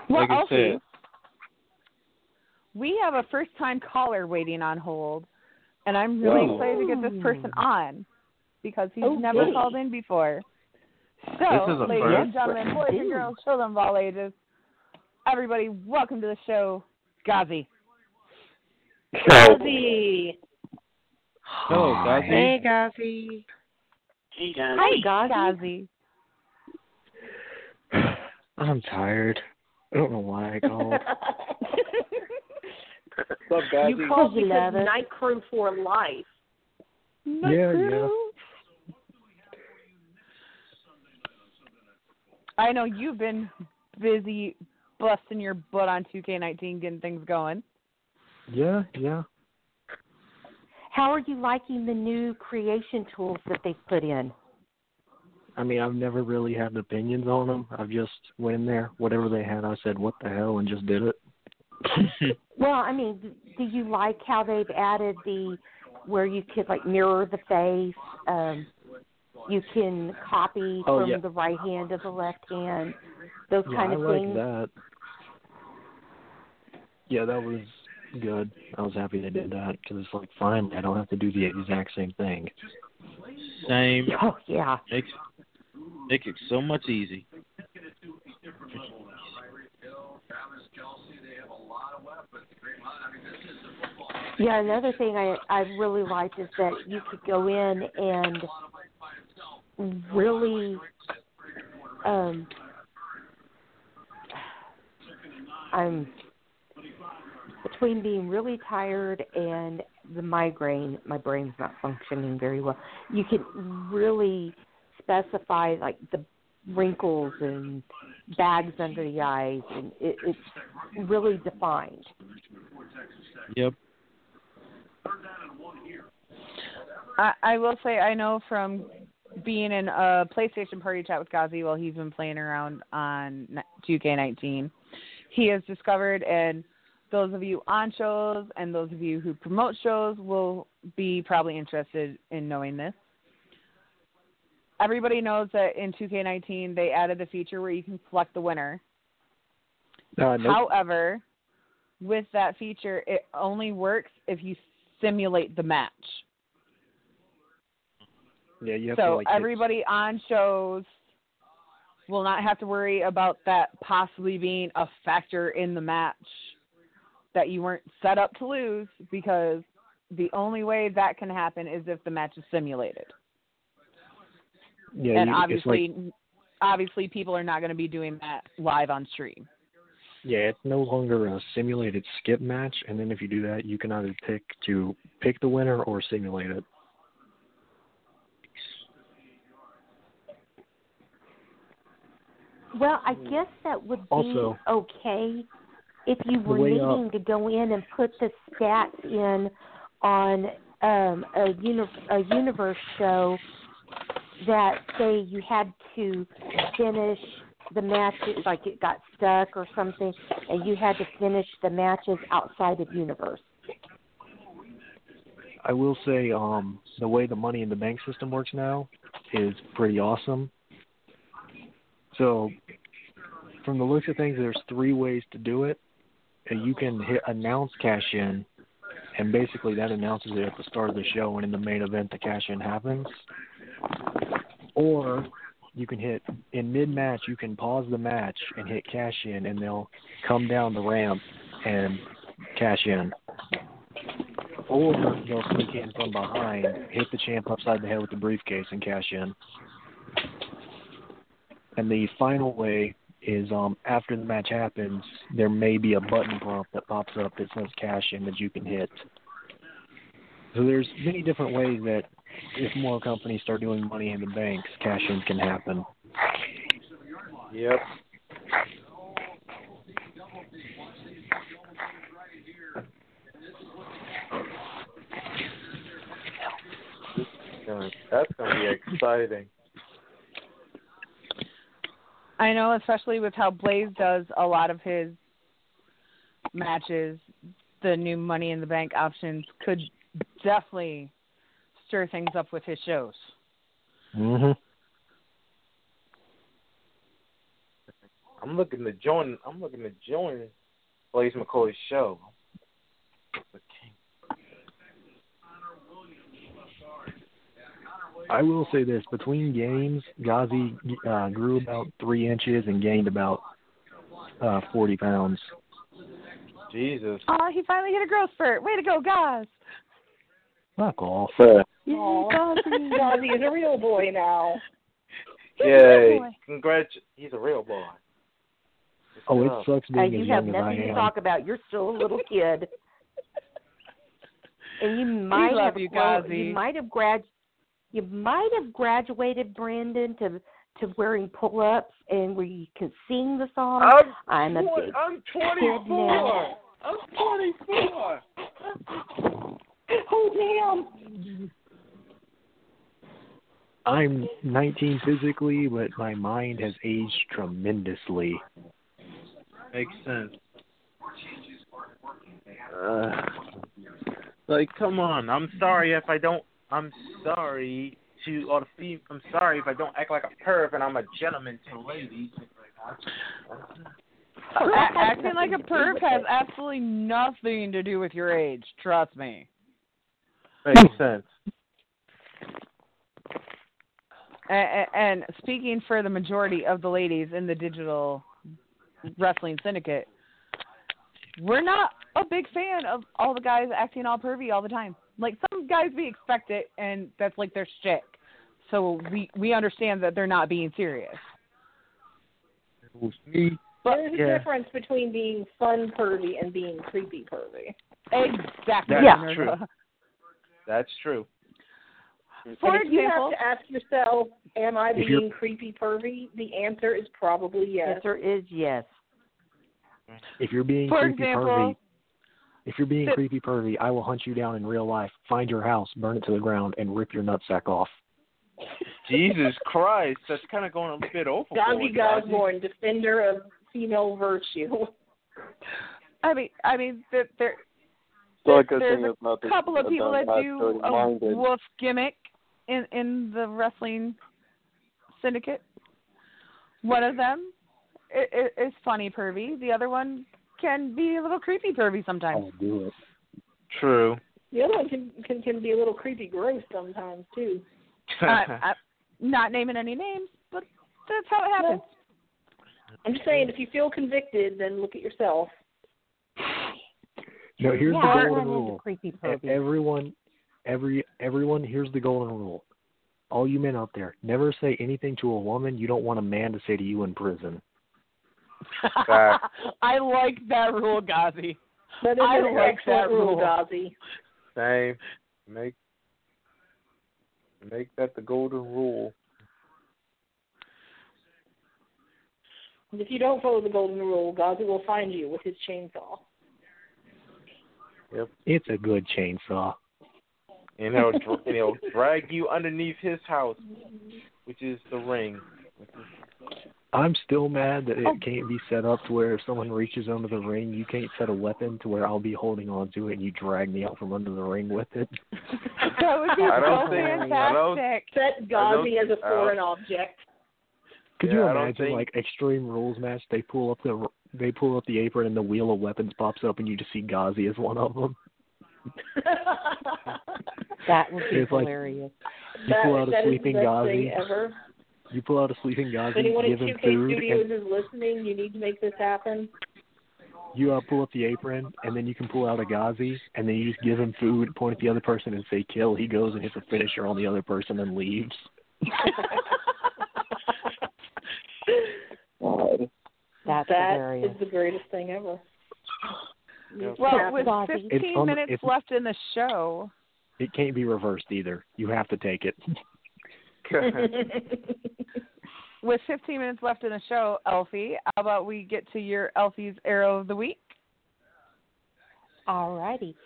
well, like I also, said. We have a first-time caller waiting on hold, and I'm really Whoa. excited to get this person on because he's okay. never called in before. So, ladies and gentlemen, boys and girls, children of all ages, everybody, welcome to the show, Gazi. Gazi. Hello, Gazi. Hey, Gazi. Hey, Gazi. Hi, Gazi. I'm tired. I don't know why I called. What's up, Gazi? You called me Night Crew for life. Night yeah, crew. yeah. I know you've been busy busting your butt on two K nineteen, getting things going. Yeah, yeah. How are you liking the new creation tools that they've put in? I mean, I've never really had opinions on them. I've just went in there, whatever they had, I said, what the hell, and just did it. Well, I mean, do you like how they've added the, where you could, like, mirror the face, um... you can copy oh, from yeah. the right hand to the left hand, those yeah, kind of I things. I like that. Yeah, that was good. I was happy they did that because it's like, fine, I don't have to do the exact same thing. Same. Oh, yeah. Makes, makes it so much easy. Yeah, another thing I, I really liked is that you could go in and really, um, I'm between being really tired and the migraine, my brain's not functioning very well. You can really specify like the wrinkles and bags under the eyes, and it, it's really defined. Yep. I, I will say I know from being in a PlayStation party chat with Gazi while he's been playing around on two K nineteen, he has discovered, and those of you on shows and those of you who promote shows will be probably interested in knowing this. Everybody knows that in two K nineteen they added the feature where you can select the winner. Uh, nope. However, with that feature, it only works if you simulate the match. Yeah, you have so to, like, everybody hit. on shows will not have to worry about that possibly being a factor in the match that you weren't set up to lose, because the only way that can happen is if the match is simulated. Yeah, and you, obviously, like, obviously people are not going to be doing that live on stream. Yeah, it's no longer a simulated skip match, and then if you do that, you can either pick to pick the winner or simulate it. Well, I guess that would be also okay if you were needing up. to go in and put the stats in on um, a, uni- a universe show that, say, you had to finish the matches, like it got stuck or something, and you had to finish the matches outside of universe. I will say um, the way the Money in the Bank system works now is pretty awesome. So, from the looks of things, there's three ways to do it. And you can hit announce cash-in, and basically that announces it at the start of the show, and in the main event, the cash-in happens. Or you can hit, in mid-match, you can pause the match and hit cash-in, and they'll come down the ramp and cash-in. Or they'll sneak in from behind, hit the champ upside the head with the briefcase, and cash-in. And the final way is um, after the match happens, there may be a button prompt that pops up that says cash in that you can hit. So there's many different ways that if more companies start doing Money in the Banks, cash in can happen. Yep. That's going to be exciting. I know, especially with how Blaze does a lot of his matches, the new Money in the Bank options could definitely stir things up with his shows. Mm-hmm. I'm looking to join. I'm looking to join Blaze McCoy's show. I will say this: between games, Ghazi uh, grew about three inches and gained about uh, forty pounds. Jesus! Oh, he finally hit a growth spurt. Way to go, Gaz! Fuck off! Uh, yeah, Ghazi is a real boy now. He's Yay! Congrats! He's a real boy. It's oh, tough. It sucks being and as young as I am. You have nothing to talk about. You're still a little kid, and you might have you, grown, you might have graduated. You might have graduated, Brandon, to to wearing pull-ups and where you can sing the song. I'm, I'm, tw- I'm twenty-four. I'm twenty-four. Oh, damn. I'm nineteen physically, but my mind has aged tremendously. Makes sense. Uh, like, come on. I'm sorry if I don't. I'm sorry to all the fe- I'm sorry if I don't act like a perv and I'm a gentleman to ladies. Oh, a- acting like a perv has absolutely nothing to do with your age. Trust me. Makes sense. And, and speaking for the majority of the ladies in the digital wrestling syndicate, we're not a big fan of all the guys acting all pervy all the time. Like, some guys, we expect it, and that's, like, their shtick. So we, we understand that they're not being serious. But there's yeah. a difference between being fun pervy and being creepy pervy. Exactly. That's yeah. true. That's true. For example, you have to ask yourself, am I being creepy pervy? The answer is probably yes. The answer is yes. If you're being For creepy example, pervy... If you're being creepy pervy, I will hunt you down in real life, find your house, burn it to the ground, and rip your nutsack off. Jesus Christ, that's kind of going a bit overboard. Gandhi Osborne, defender of female virtue. I mean, I mean, there, there, there, there's a couple of people that do a wolf gimmick in, in the wrestling syndicate. One of them is funny pervy. The other one can be a little creepy pervy sometimes. I'll do it. True. The other one can, can, can be a little creepy gross sometimes, too. uh, I'm not naming any names, but that's how it happens. No. I'm just saying, if you feel convicted, then look at yourself. No, here's yeah, the golden rule. Creepy pervy. Everyone, every, everyone, here's the golden rule. All you men out there, never say anything to a woman you don't want a man to say to you in prison. I like that rule, Ghazi. That is I an like that rule, Ghazi. Same. Make make that the golden rule. And if you don't follow the golden rule, Ghazi will find you with his chainsaw. Yep, it's a good chainsaw. And he'll, dr- and he'll drag you underneath his house, which is the ring. I'm still mad that it oh. can't be set up to where if someone reaches under the ring, you can't set a weapon to where I'll be holding on to it and you drag me out from under the ring with it. That would be so fantastic. Set Ghazi as a foreign object. Could yeah, you imagine, think... like, Extreme Rules match? They pull up the they pull up the apron and the wheel of weapons pops up and you just see Ghazi as one of them. That would be it's hilarious. Like, you pull that, out a sleeping Ghazi. Ever. You pull out a sleeping Ghazi, give him food. If anyone at two K Studios is listening, you need to make this happen. You uh, pull up the apron, and then you can pull out a Ghazi, and then you just give him food, point at the other person, and say kill. He goes and hits a finisher on the other person and leaves. That's that is the greatest thing ever. Well, with fifteen on, minutes left in the show. It can't be reversed either. You have to take it. With fifteen minutes left in the show, Elfie, how about we get to your Elfie's Arrow of the Week? All righty.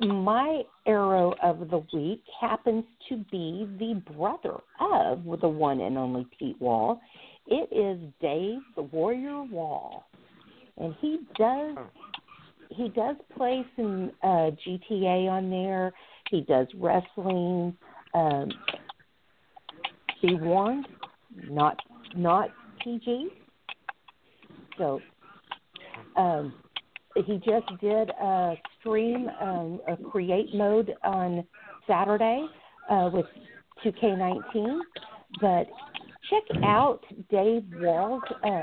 My Arrow of the Week happens to be the brother of the one and only Pete Wall. It is Dave the Warrior Wall. And he does he does play some uh, G T A on there. He does wrestling. Um Be warned, not not P G. So um, he just did a stream, um, a create mode on Saturday uh, with two K nineteen. But check out Dave Wall's uh,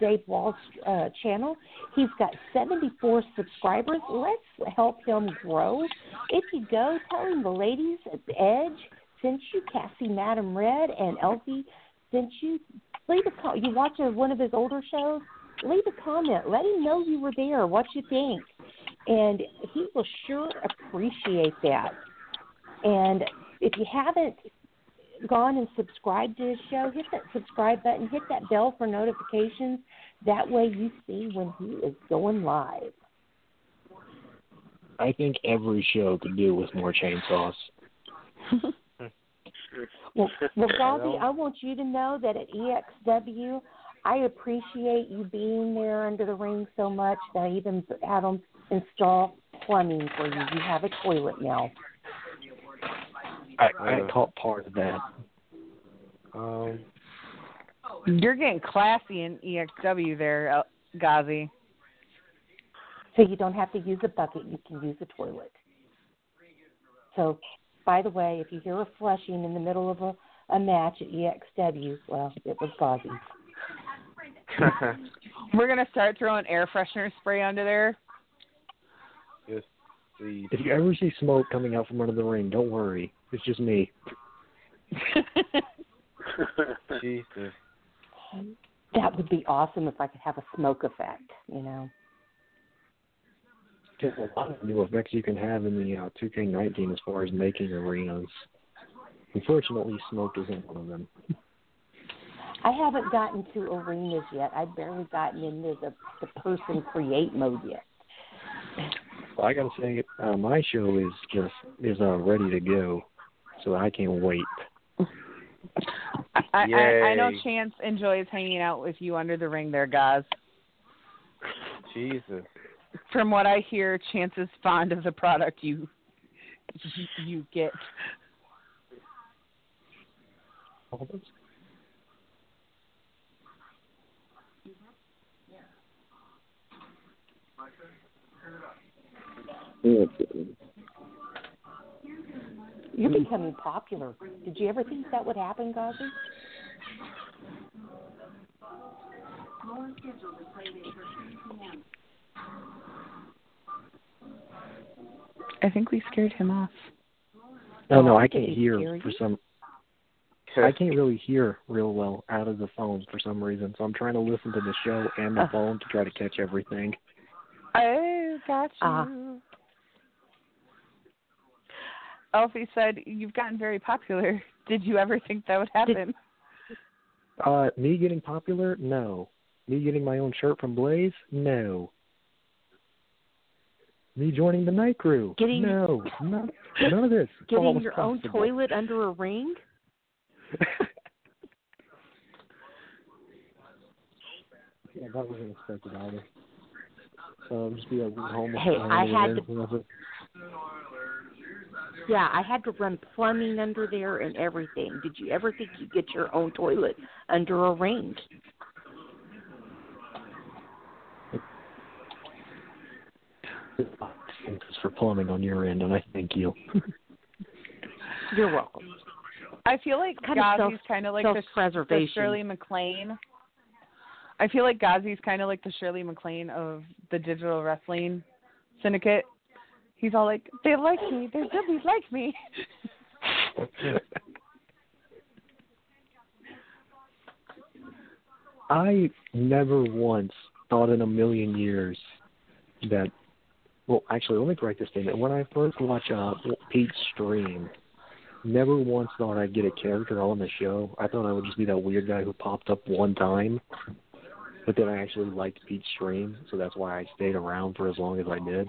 Dave Wall's uh, channel. He's got seventy-four subscribers. Let's help him grow. If you go, tell him the ladies at the Edge sent you, Kassie Madame Red and Elfie sent you. Leave a comment. You watch a, one of his older shows, leave a comment. Let him know you were there, what you think. And he will sure appreciate that. And if you haven't gone and subscribed to his show, hit that subscribe button, hit that bell for notifications. That way you see when he is going live. I think every show could do with more chainsaws. Well, well, Bobby, I want you to know that at E X W, I appreciate you being there under the ring so much that I even had them install plumbing for you. You have a toilet now. I, I caught part of that. Um, You're getting classy in E X W there, Ghazi. So you don't have to use a bucket. You can use a toilet. So, by the way, if you hear a flushing in the middle of a, a match at E X W, well, it was Ghazi. We're going to start throwing air freshener spray under there. Yes. If you ever see smoke coming out from under the ring, don't worry. It's just me. Jesus. That would be awesome if I could have a smoke effect, you know. There's a lot of new effects you can have in the uh, two K nineteen as far as making arenas. Unfortunately, smoke isn't one of them. I haven't gotten to arenas yet. I've barely gotten into the, the person create mode yet. Well, I gotta say, uh, my show is just is uh, ready to go, so I can't wait. I, I, I know Chance enjoys hanging out with you under the ring, there, guys. Jesus. From what I hear, Chance is fond of the product you you get. You're becoming popular. Did you ever think that would happen, Ghazi? I think we scared him off. No, no, I can't hear for some. I can't really hear real well out of the phone for some reason. So I'm trying to listen to the show and the uh. phone to try to catch everything. Oh, got you. Uh. Elfie said, you've gotten very popular. Did you ever think that would happen? Uh, me getting popular? No. Me getting my own shirt from Blaze? No. Me joining the night crew? Getting, no. None, none of this. Getting your possible. Own toilet under a ring? Yeah, that wasn't expected either. So just be like, home. Hey, I had to... Yeah, I had to run plumbing under there and everything. Did you ever think you'd get your own toilet under a ring? Thanks for plumbing on your end, and I thank you. You're welcome. I feel like Ghazi's kind of like the, the Shirley MacLaine. I feel like Ghazi's kind of like the Shirley MacLaine of the Digital Wrestling Syndicate. He's all like, they like me. They really like me. I never once thought in a million years that, well, actually, let me correct this statement. When I first watched uh, Pete's stream, never once thought I'd get a character on the show. I thought I would just be that weird guy who popped up one time. But then I actually liked Pete's stream, so that's why I stayed around for as long as I did.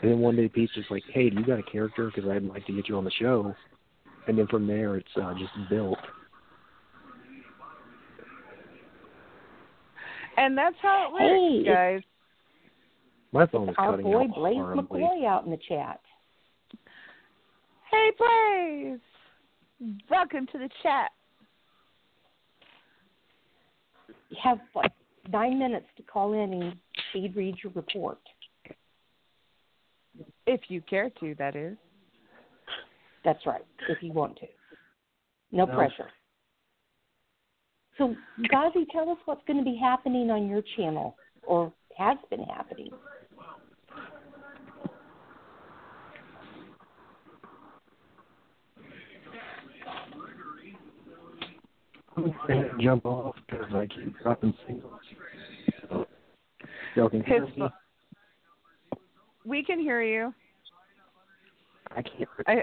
And then one day Pete's just like, hey, do you got a character? Because I'd like to get you on the show. And then from there, it's uh, just built. And that's how it works, hey, guys. My phone is cutting out. Our boy Blaze McCoy out in the chat. Hey, Blaze. Welcome to the chat. Have fun. nine minutes to call in and they'd read your report. If you care to, that is. That's right, if you want to. No, no. pressure. So, Gazi, tell us what's going to be happening on your channel, or has been happening. I'm going to jump off because I keep dropping signals. So, y'all can hear me? We can hear you. I can't hear I,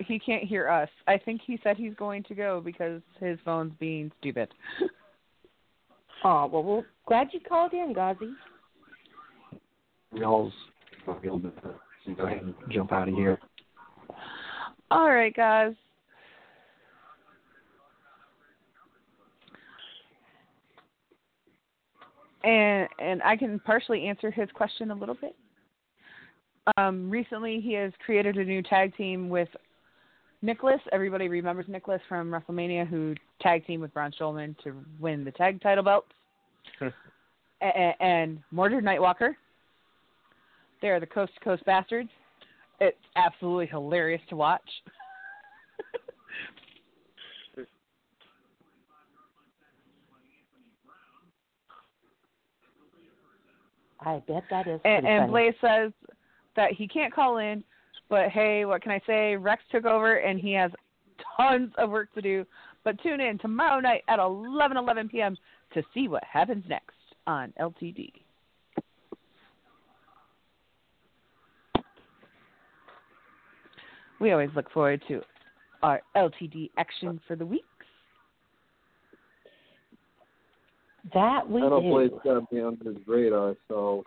He can't hear us. I think he said he's going to go because his phone's being stupid. Oh, well, we're glad you called in, Gazi. Y'all's go ahead and jump out of here. All right, guys. And and I can partially answer his question a little bit. Um, recently, he has created a new tag team with Nicholas. Everybody remembers Nicholas from WrestleMania, who tag teamed with Braun Strowman to win the tag title belts. and, and Mordred Nightwalker. They're the Coast to Coast Bastards. It's absolutely hilarious to watch. I bet that is pretty and, and funny. Blaze says that he can't call in, but hey, what can I say? Rex took over, and he has tons of work to do. But tune in tomorrow night at eleven eleven p.m. to see what happens next on L T D. We always look forward to our L T D action for the weeks. That we do. I don't believe it's got to be on his radar, so...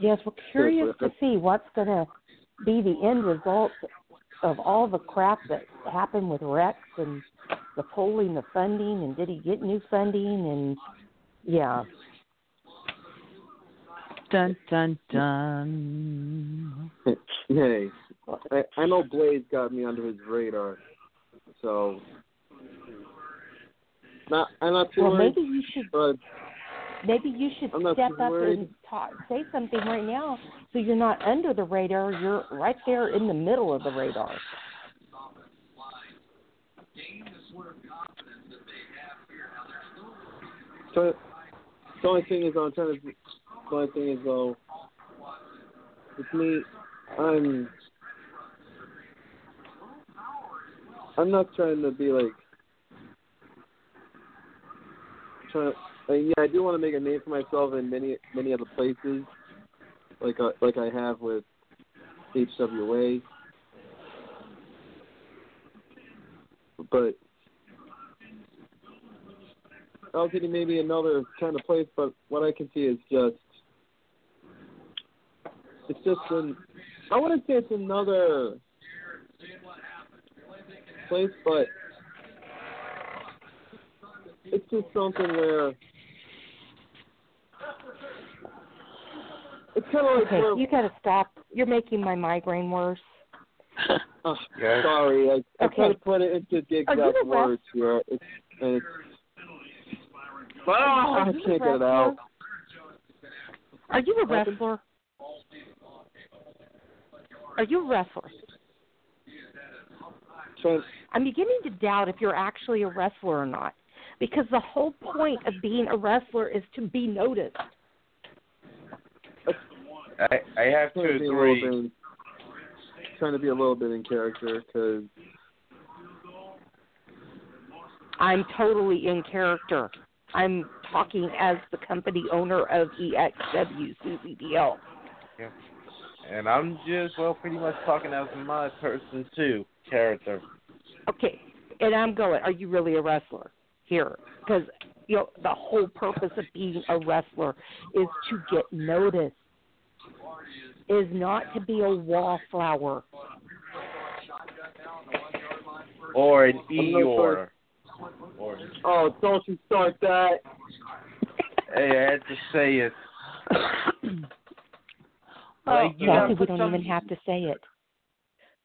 Yes, we're curious to see what's going to be the end result of all the crap that happened with Rex and the polling, the funding, and did he get new funding, and yeah. Dun, dun, dun. Hey, I, I know Blaze got me under his radar, so not, I'm not too well, worried. Maybe you should, but maybe you should step up worried. and talk, say something right now so you're not under the radar. You're right there in the middle of the radar. So, the only thing is I'm trying to... The only thing is, though, with me, I'm, I'm not trying to be like, trying to, like, yeah, I do want to make a name for myself in many, many other places, like, uh, like I have with H W A, but I'll get maybe another kind of place, but what I can see is just, It's just an, I wouldn't say it's another place, but it's just something where it's kind of like. Okay, you gotta stop. You're making my migraine worse. Oh, yes. Sorry, I, I okay. Can't put it into the exact words here. It's, and it's, oh, I can't get it out. Are you a wrestler? Are you a wrestler? So, I'm beginning to doubt if you're actually a wrestler or not, because the whole point of being a wrestler is to be noticed. I, I have to agree. Bit, trying to be a little bit in character, because I'm totally in character. I'm talking as the company owner of E X W, Suzy The Elf. Yeah. And I'm just, well, pretty much talking as my person, too, character. Okay. And I'm going, are you really a wrestler here? Because, you know, the whole purpose of being a wrestler is to get noticed, is not to be a wallflower. Or an Eeyore. Or, oh, don't you start that. Hey, I had to say it. Like, you yeah, we don't some, even have to say it.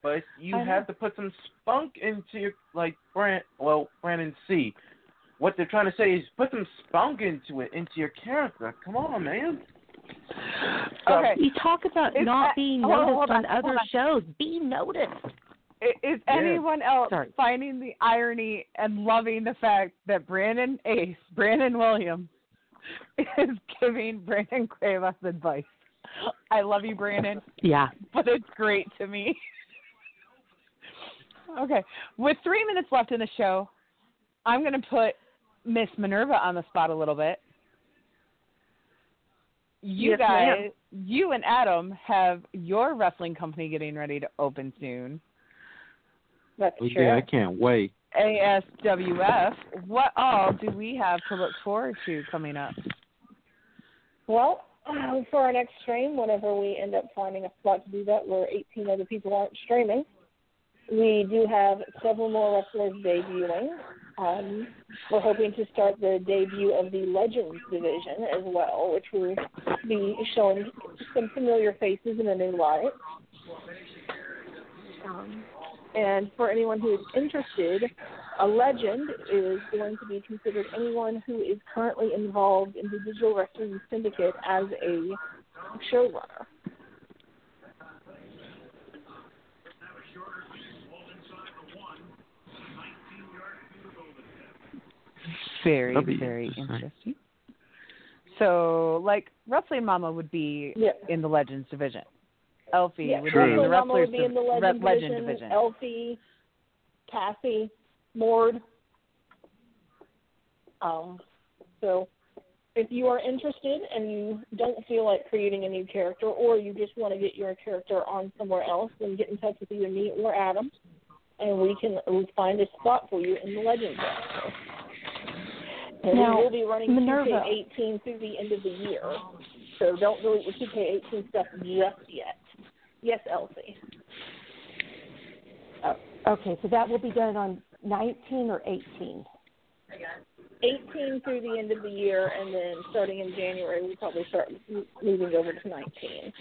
But you have to put some spunk into your, like, Brand, well, Brandon C. What they're trying to say is put some spunk into it, into your character. Come on, man. So, okay. You talk about is not that, being noticed oh, on, on other on. shows. Be noticed. Is anyone yeah. else Sorry. finding the irony and loving the fact that Brandon Ace, Brandon Williams, is giving Brandon Cuevas advice? I love you, Brandon. Yeah. But it's great to me. Okay. With three minutes left in the show, I'm going to put Miss Minerva on the spot a little bit. You yes, guys, ma'am. you and Adam have your wrestling company getting ready to open soon. That's oh, true. Yeah, I can't wait. A S W F, what all do we have to look forward to coming up? Well, um, for our next stream, whenever we end up finding a spot to do that, where eighteen other people aren't streaming, we do have several more wrestlers debuting. Um, we're hoping to start the debut of the Legends Division as well, which will be showing some familiar faces in a new light. Um, and for anyone who is interested, a legend is going to be considered anyone who is currently involved in the Digital Wrestling Syndicate as a showrunner. Very, very interesting. So, like, Wrestling Mama would be yeah. in the Legends Division. Elfie yeah, would, be in, the Mama would be in the Legends Re- Legend Division. Division. Elfie, Kassie, Mord. Um, so, if you are interested and you don't feel like creating a new character or you just want to get your character on somewhere else, then get in touch with either me or Adam, and we can we'll find a spot for you in the Legends Division. And now, we will be running Minerva. two K eighteen through the end of the year. So don't delete the two K eighteen stuff just yet. Yes, Elsie. Oh. Okay, so that will be done on nineteen or eighteen? eighteen through the end of the year, and then starting in January, we'll probably start moving over to nineteen.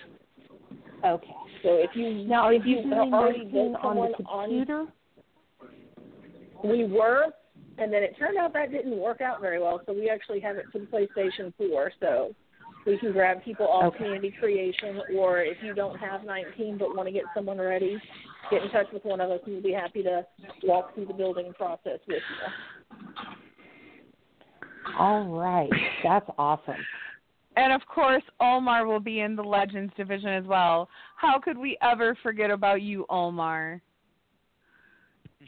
Okay. So if you now, if you already did someone on the computer? On, we were. And then it turned out that didn't work out very well, so we actually have it for the PlayStation four, so we can grab people off okay. community creation, or if you don't have nineteen but want to get someone ready, get in touch with one of us, and we'll be happy to walk through the building process with you. All right. That's awesome. And, of course, Omar will be in the Legends Division as well. How could we ever forget about you, Omar?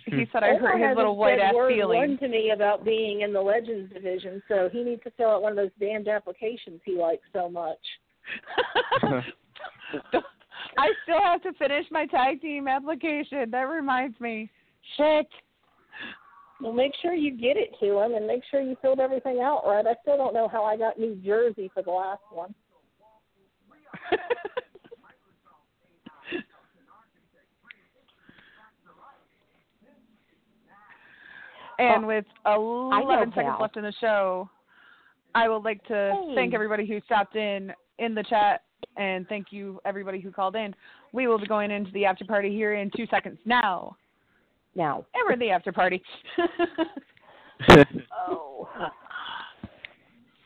He said I Omar hurt his little white ass feelings. One to me about being in the Legends Division, so he needs to fill out one of those damned applications he likes so much. I still have to finish my tag team application. That reminds me. Shit. Well, make sure you get it to him and make sure you filled everything out right. I still don't know how I got New Jersey for the last one. And with eleven seconds left in the show, I would like to hey. thank everybody who stopped in in the chat, and thank you, everybody who called in. We will be going into the after party here in two seconds now. Now. And we're in the after party. oh.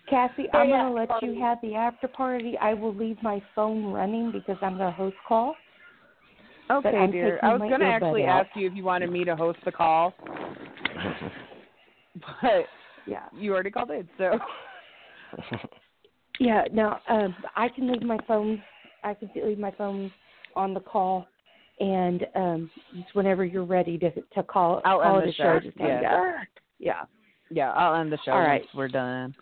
Kassie, I'm going to let you have the after party. I will leave my phone running because I'm going to host call. Okay, dear. I was going to actually ask you if you wanted me to host the call. But yeah, you already called in, so yeah. No, um, I can leave my phone. I can leave my phone on the call, and um, just whenever you're ready to to call, I'll call end the, the show. show. Just yeah. yeah, yeah, yeah. I'll end the show. All right, once we're done.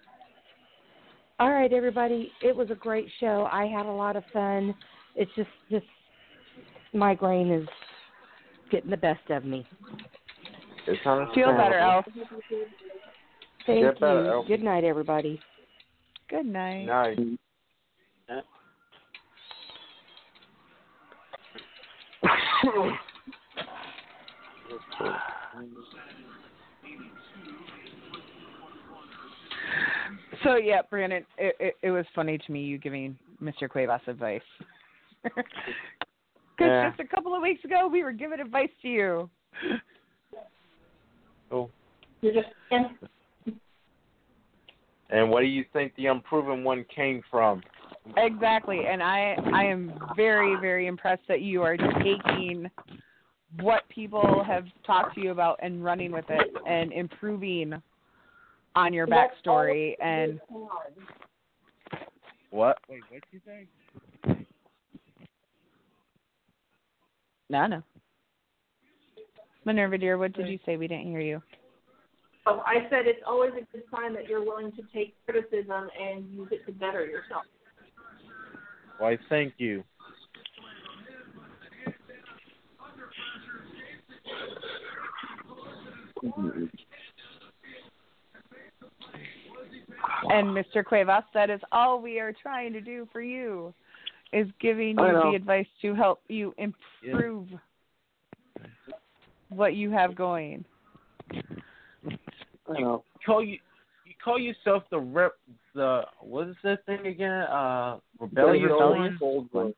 All right, everybody. It was a great show. I had a lot of fun. It's just, just my brain is getting the best of me. Feel better, Elf. Thank Get you. Better, Elf. Good night, everybody. Good night. Night. So yeah, Brandon, it, it it was funny to me you giving Mister Cuevas advice. Because yeah. just a couple of weeks ago, we were giving advice to you. Cool. You're just kidding. And what do you think the Unproven One came from? Exactly. And I, I am very, very impressed that you are taking what people have talked to you about and running with it and improving on your backstory. And what? Wait, what did you say? No, no. Minerva, dear, what did you say? We didn't hear you. Oh, I said it's always a good sign that you're willing to take criticism and use it to better yourself. Why, thank you. And Mister Cuevas, that is all we are trying to do for you, is giving you the advice to help you improve yeah. what you have going. I know. You call you, you call yourself the rep, the what is that thing again? Uh, rebellion. rebellion? rebellion.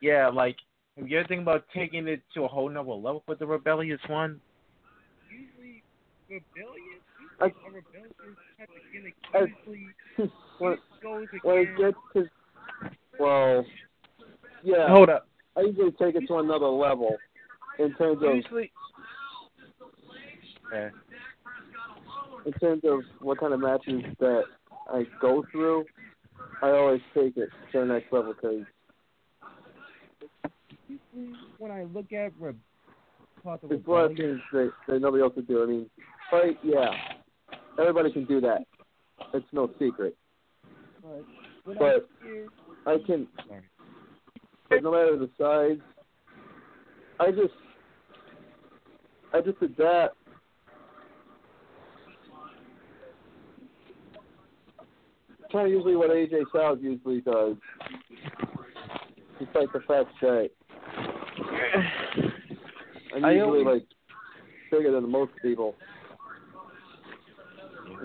Yeah, like have you ever think about taking it to a whole nother level with the rebellious one? Usually, rebellious. I, I, when, when it gets to, well, yeah. Hold up. I usually take it to another level in terms of usually, yeah. in terms of what kind of matches that I go through. I always take it to the next level because when I look at Reb, there's a lot of things that, that nobody else would do. I mean, fight, yeah. Everybody can do that. It's no secret. But, but I can, but no matter the size, I just, I just adapt. Kind of usually what A J Styles usually does, despite the fact that I'm usually always, like bigger than most people.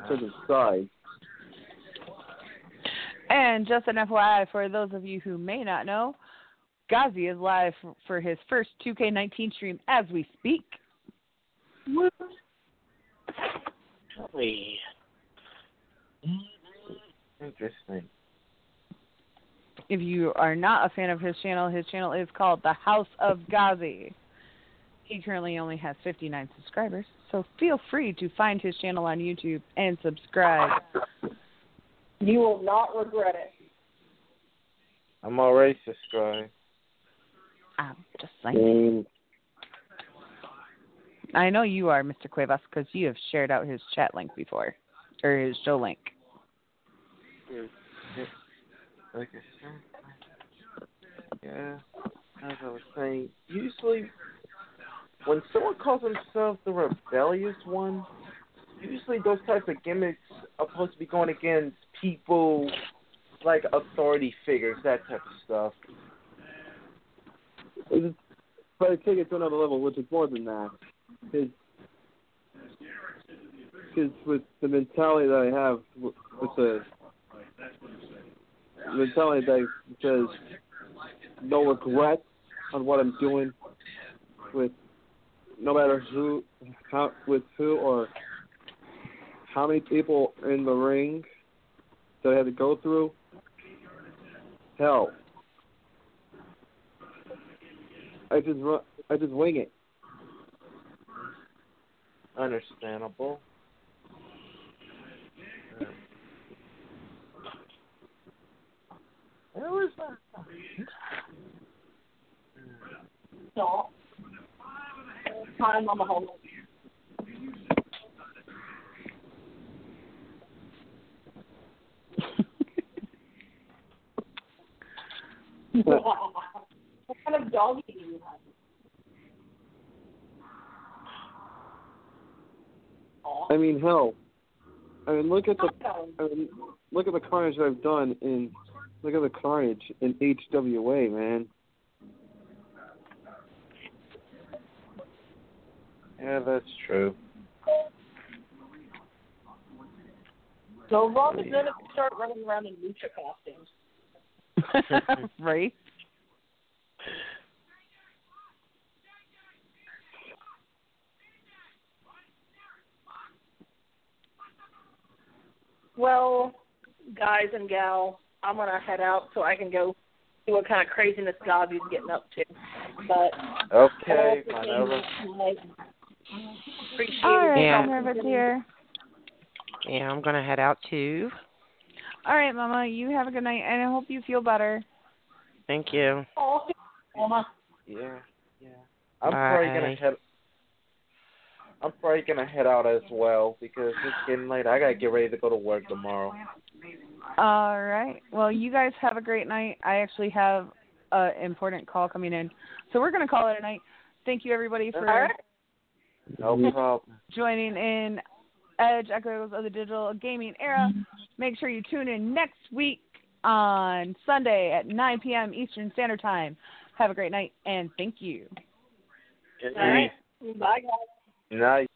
Inside. And just an F Y I for those of you who may not know, Ghazi is live for his first two K nineteen stream as we speak. What? Interesting. If you are not a fan of his channel, his channel is called The House of Ghazi. He currently only has fifty-nine subscribers, so feel free to find his channel on YouTube and subscribe. You will not regret it. I'm already subscribed. I'm just saying. Mm. I know you are, Mister Cuevas, because you have shared out his chat link before, or his show link. Yeah, as I was saying, usually when someone calls themselves the rebellious one, usually those types of gimmicks are supposed to be going against people like authority figures, that type of stuff. It's, but I take it to another level, which is more than that. Because with the mentality that I have, with the mentality that says no regret on what I'm doing with no matter who, how, with who or how many people in the ring that I had to go through, hell, I just I just wing it. Understandable. Where is that? Stop. Time on the whole. What kind of doggy do you have? I mean, hell. I mean, look at the I mean, look at the carnage that I've done in look at the carnage in H W A, man. Yeah, that's true. So Rob is going to start running around in lucha costumes. Right? well, guys and gal, I'm going to head out so I can go see what kind of craziness God is getting up to. But okay, Minerva. Appreciate All right, yeah. Minerva's here. Yeah, I'm going to head out, too. All right, Mama, you have a good night, and I hope you feel better. Thank you. Oh, Mama. Yeah, yeah. I'm Bye. probably going to head I'm probably going to head out as well because it's getting late. I got to get ready to go to work tomorrow. All right. Well, you guys have a great night. I actually have an important call coming in. So we're going to call it a night. Thank you, everybody, for right. no problem. joining in Edge Echoes of the Digital Gaming Era. Make sure you tune in next week on Sunday at nine p.m. Eastern Standard Time. Have a great night, and thank you. Good night. All right. Bye, guys. Nice.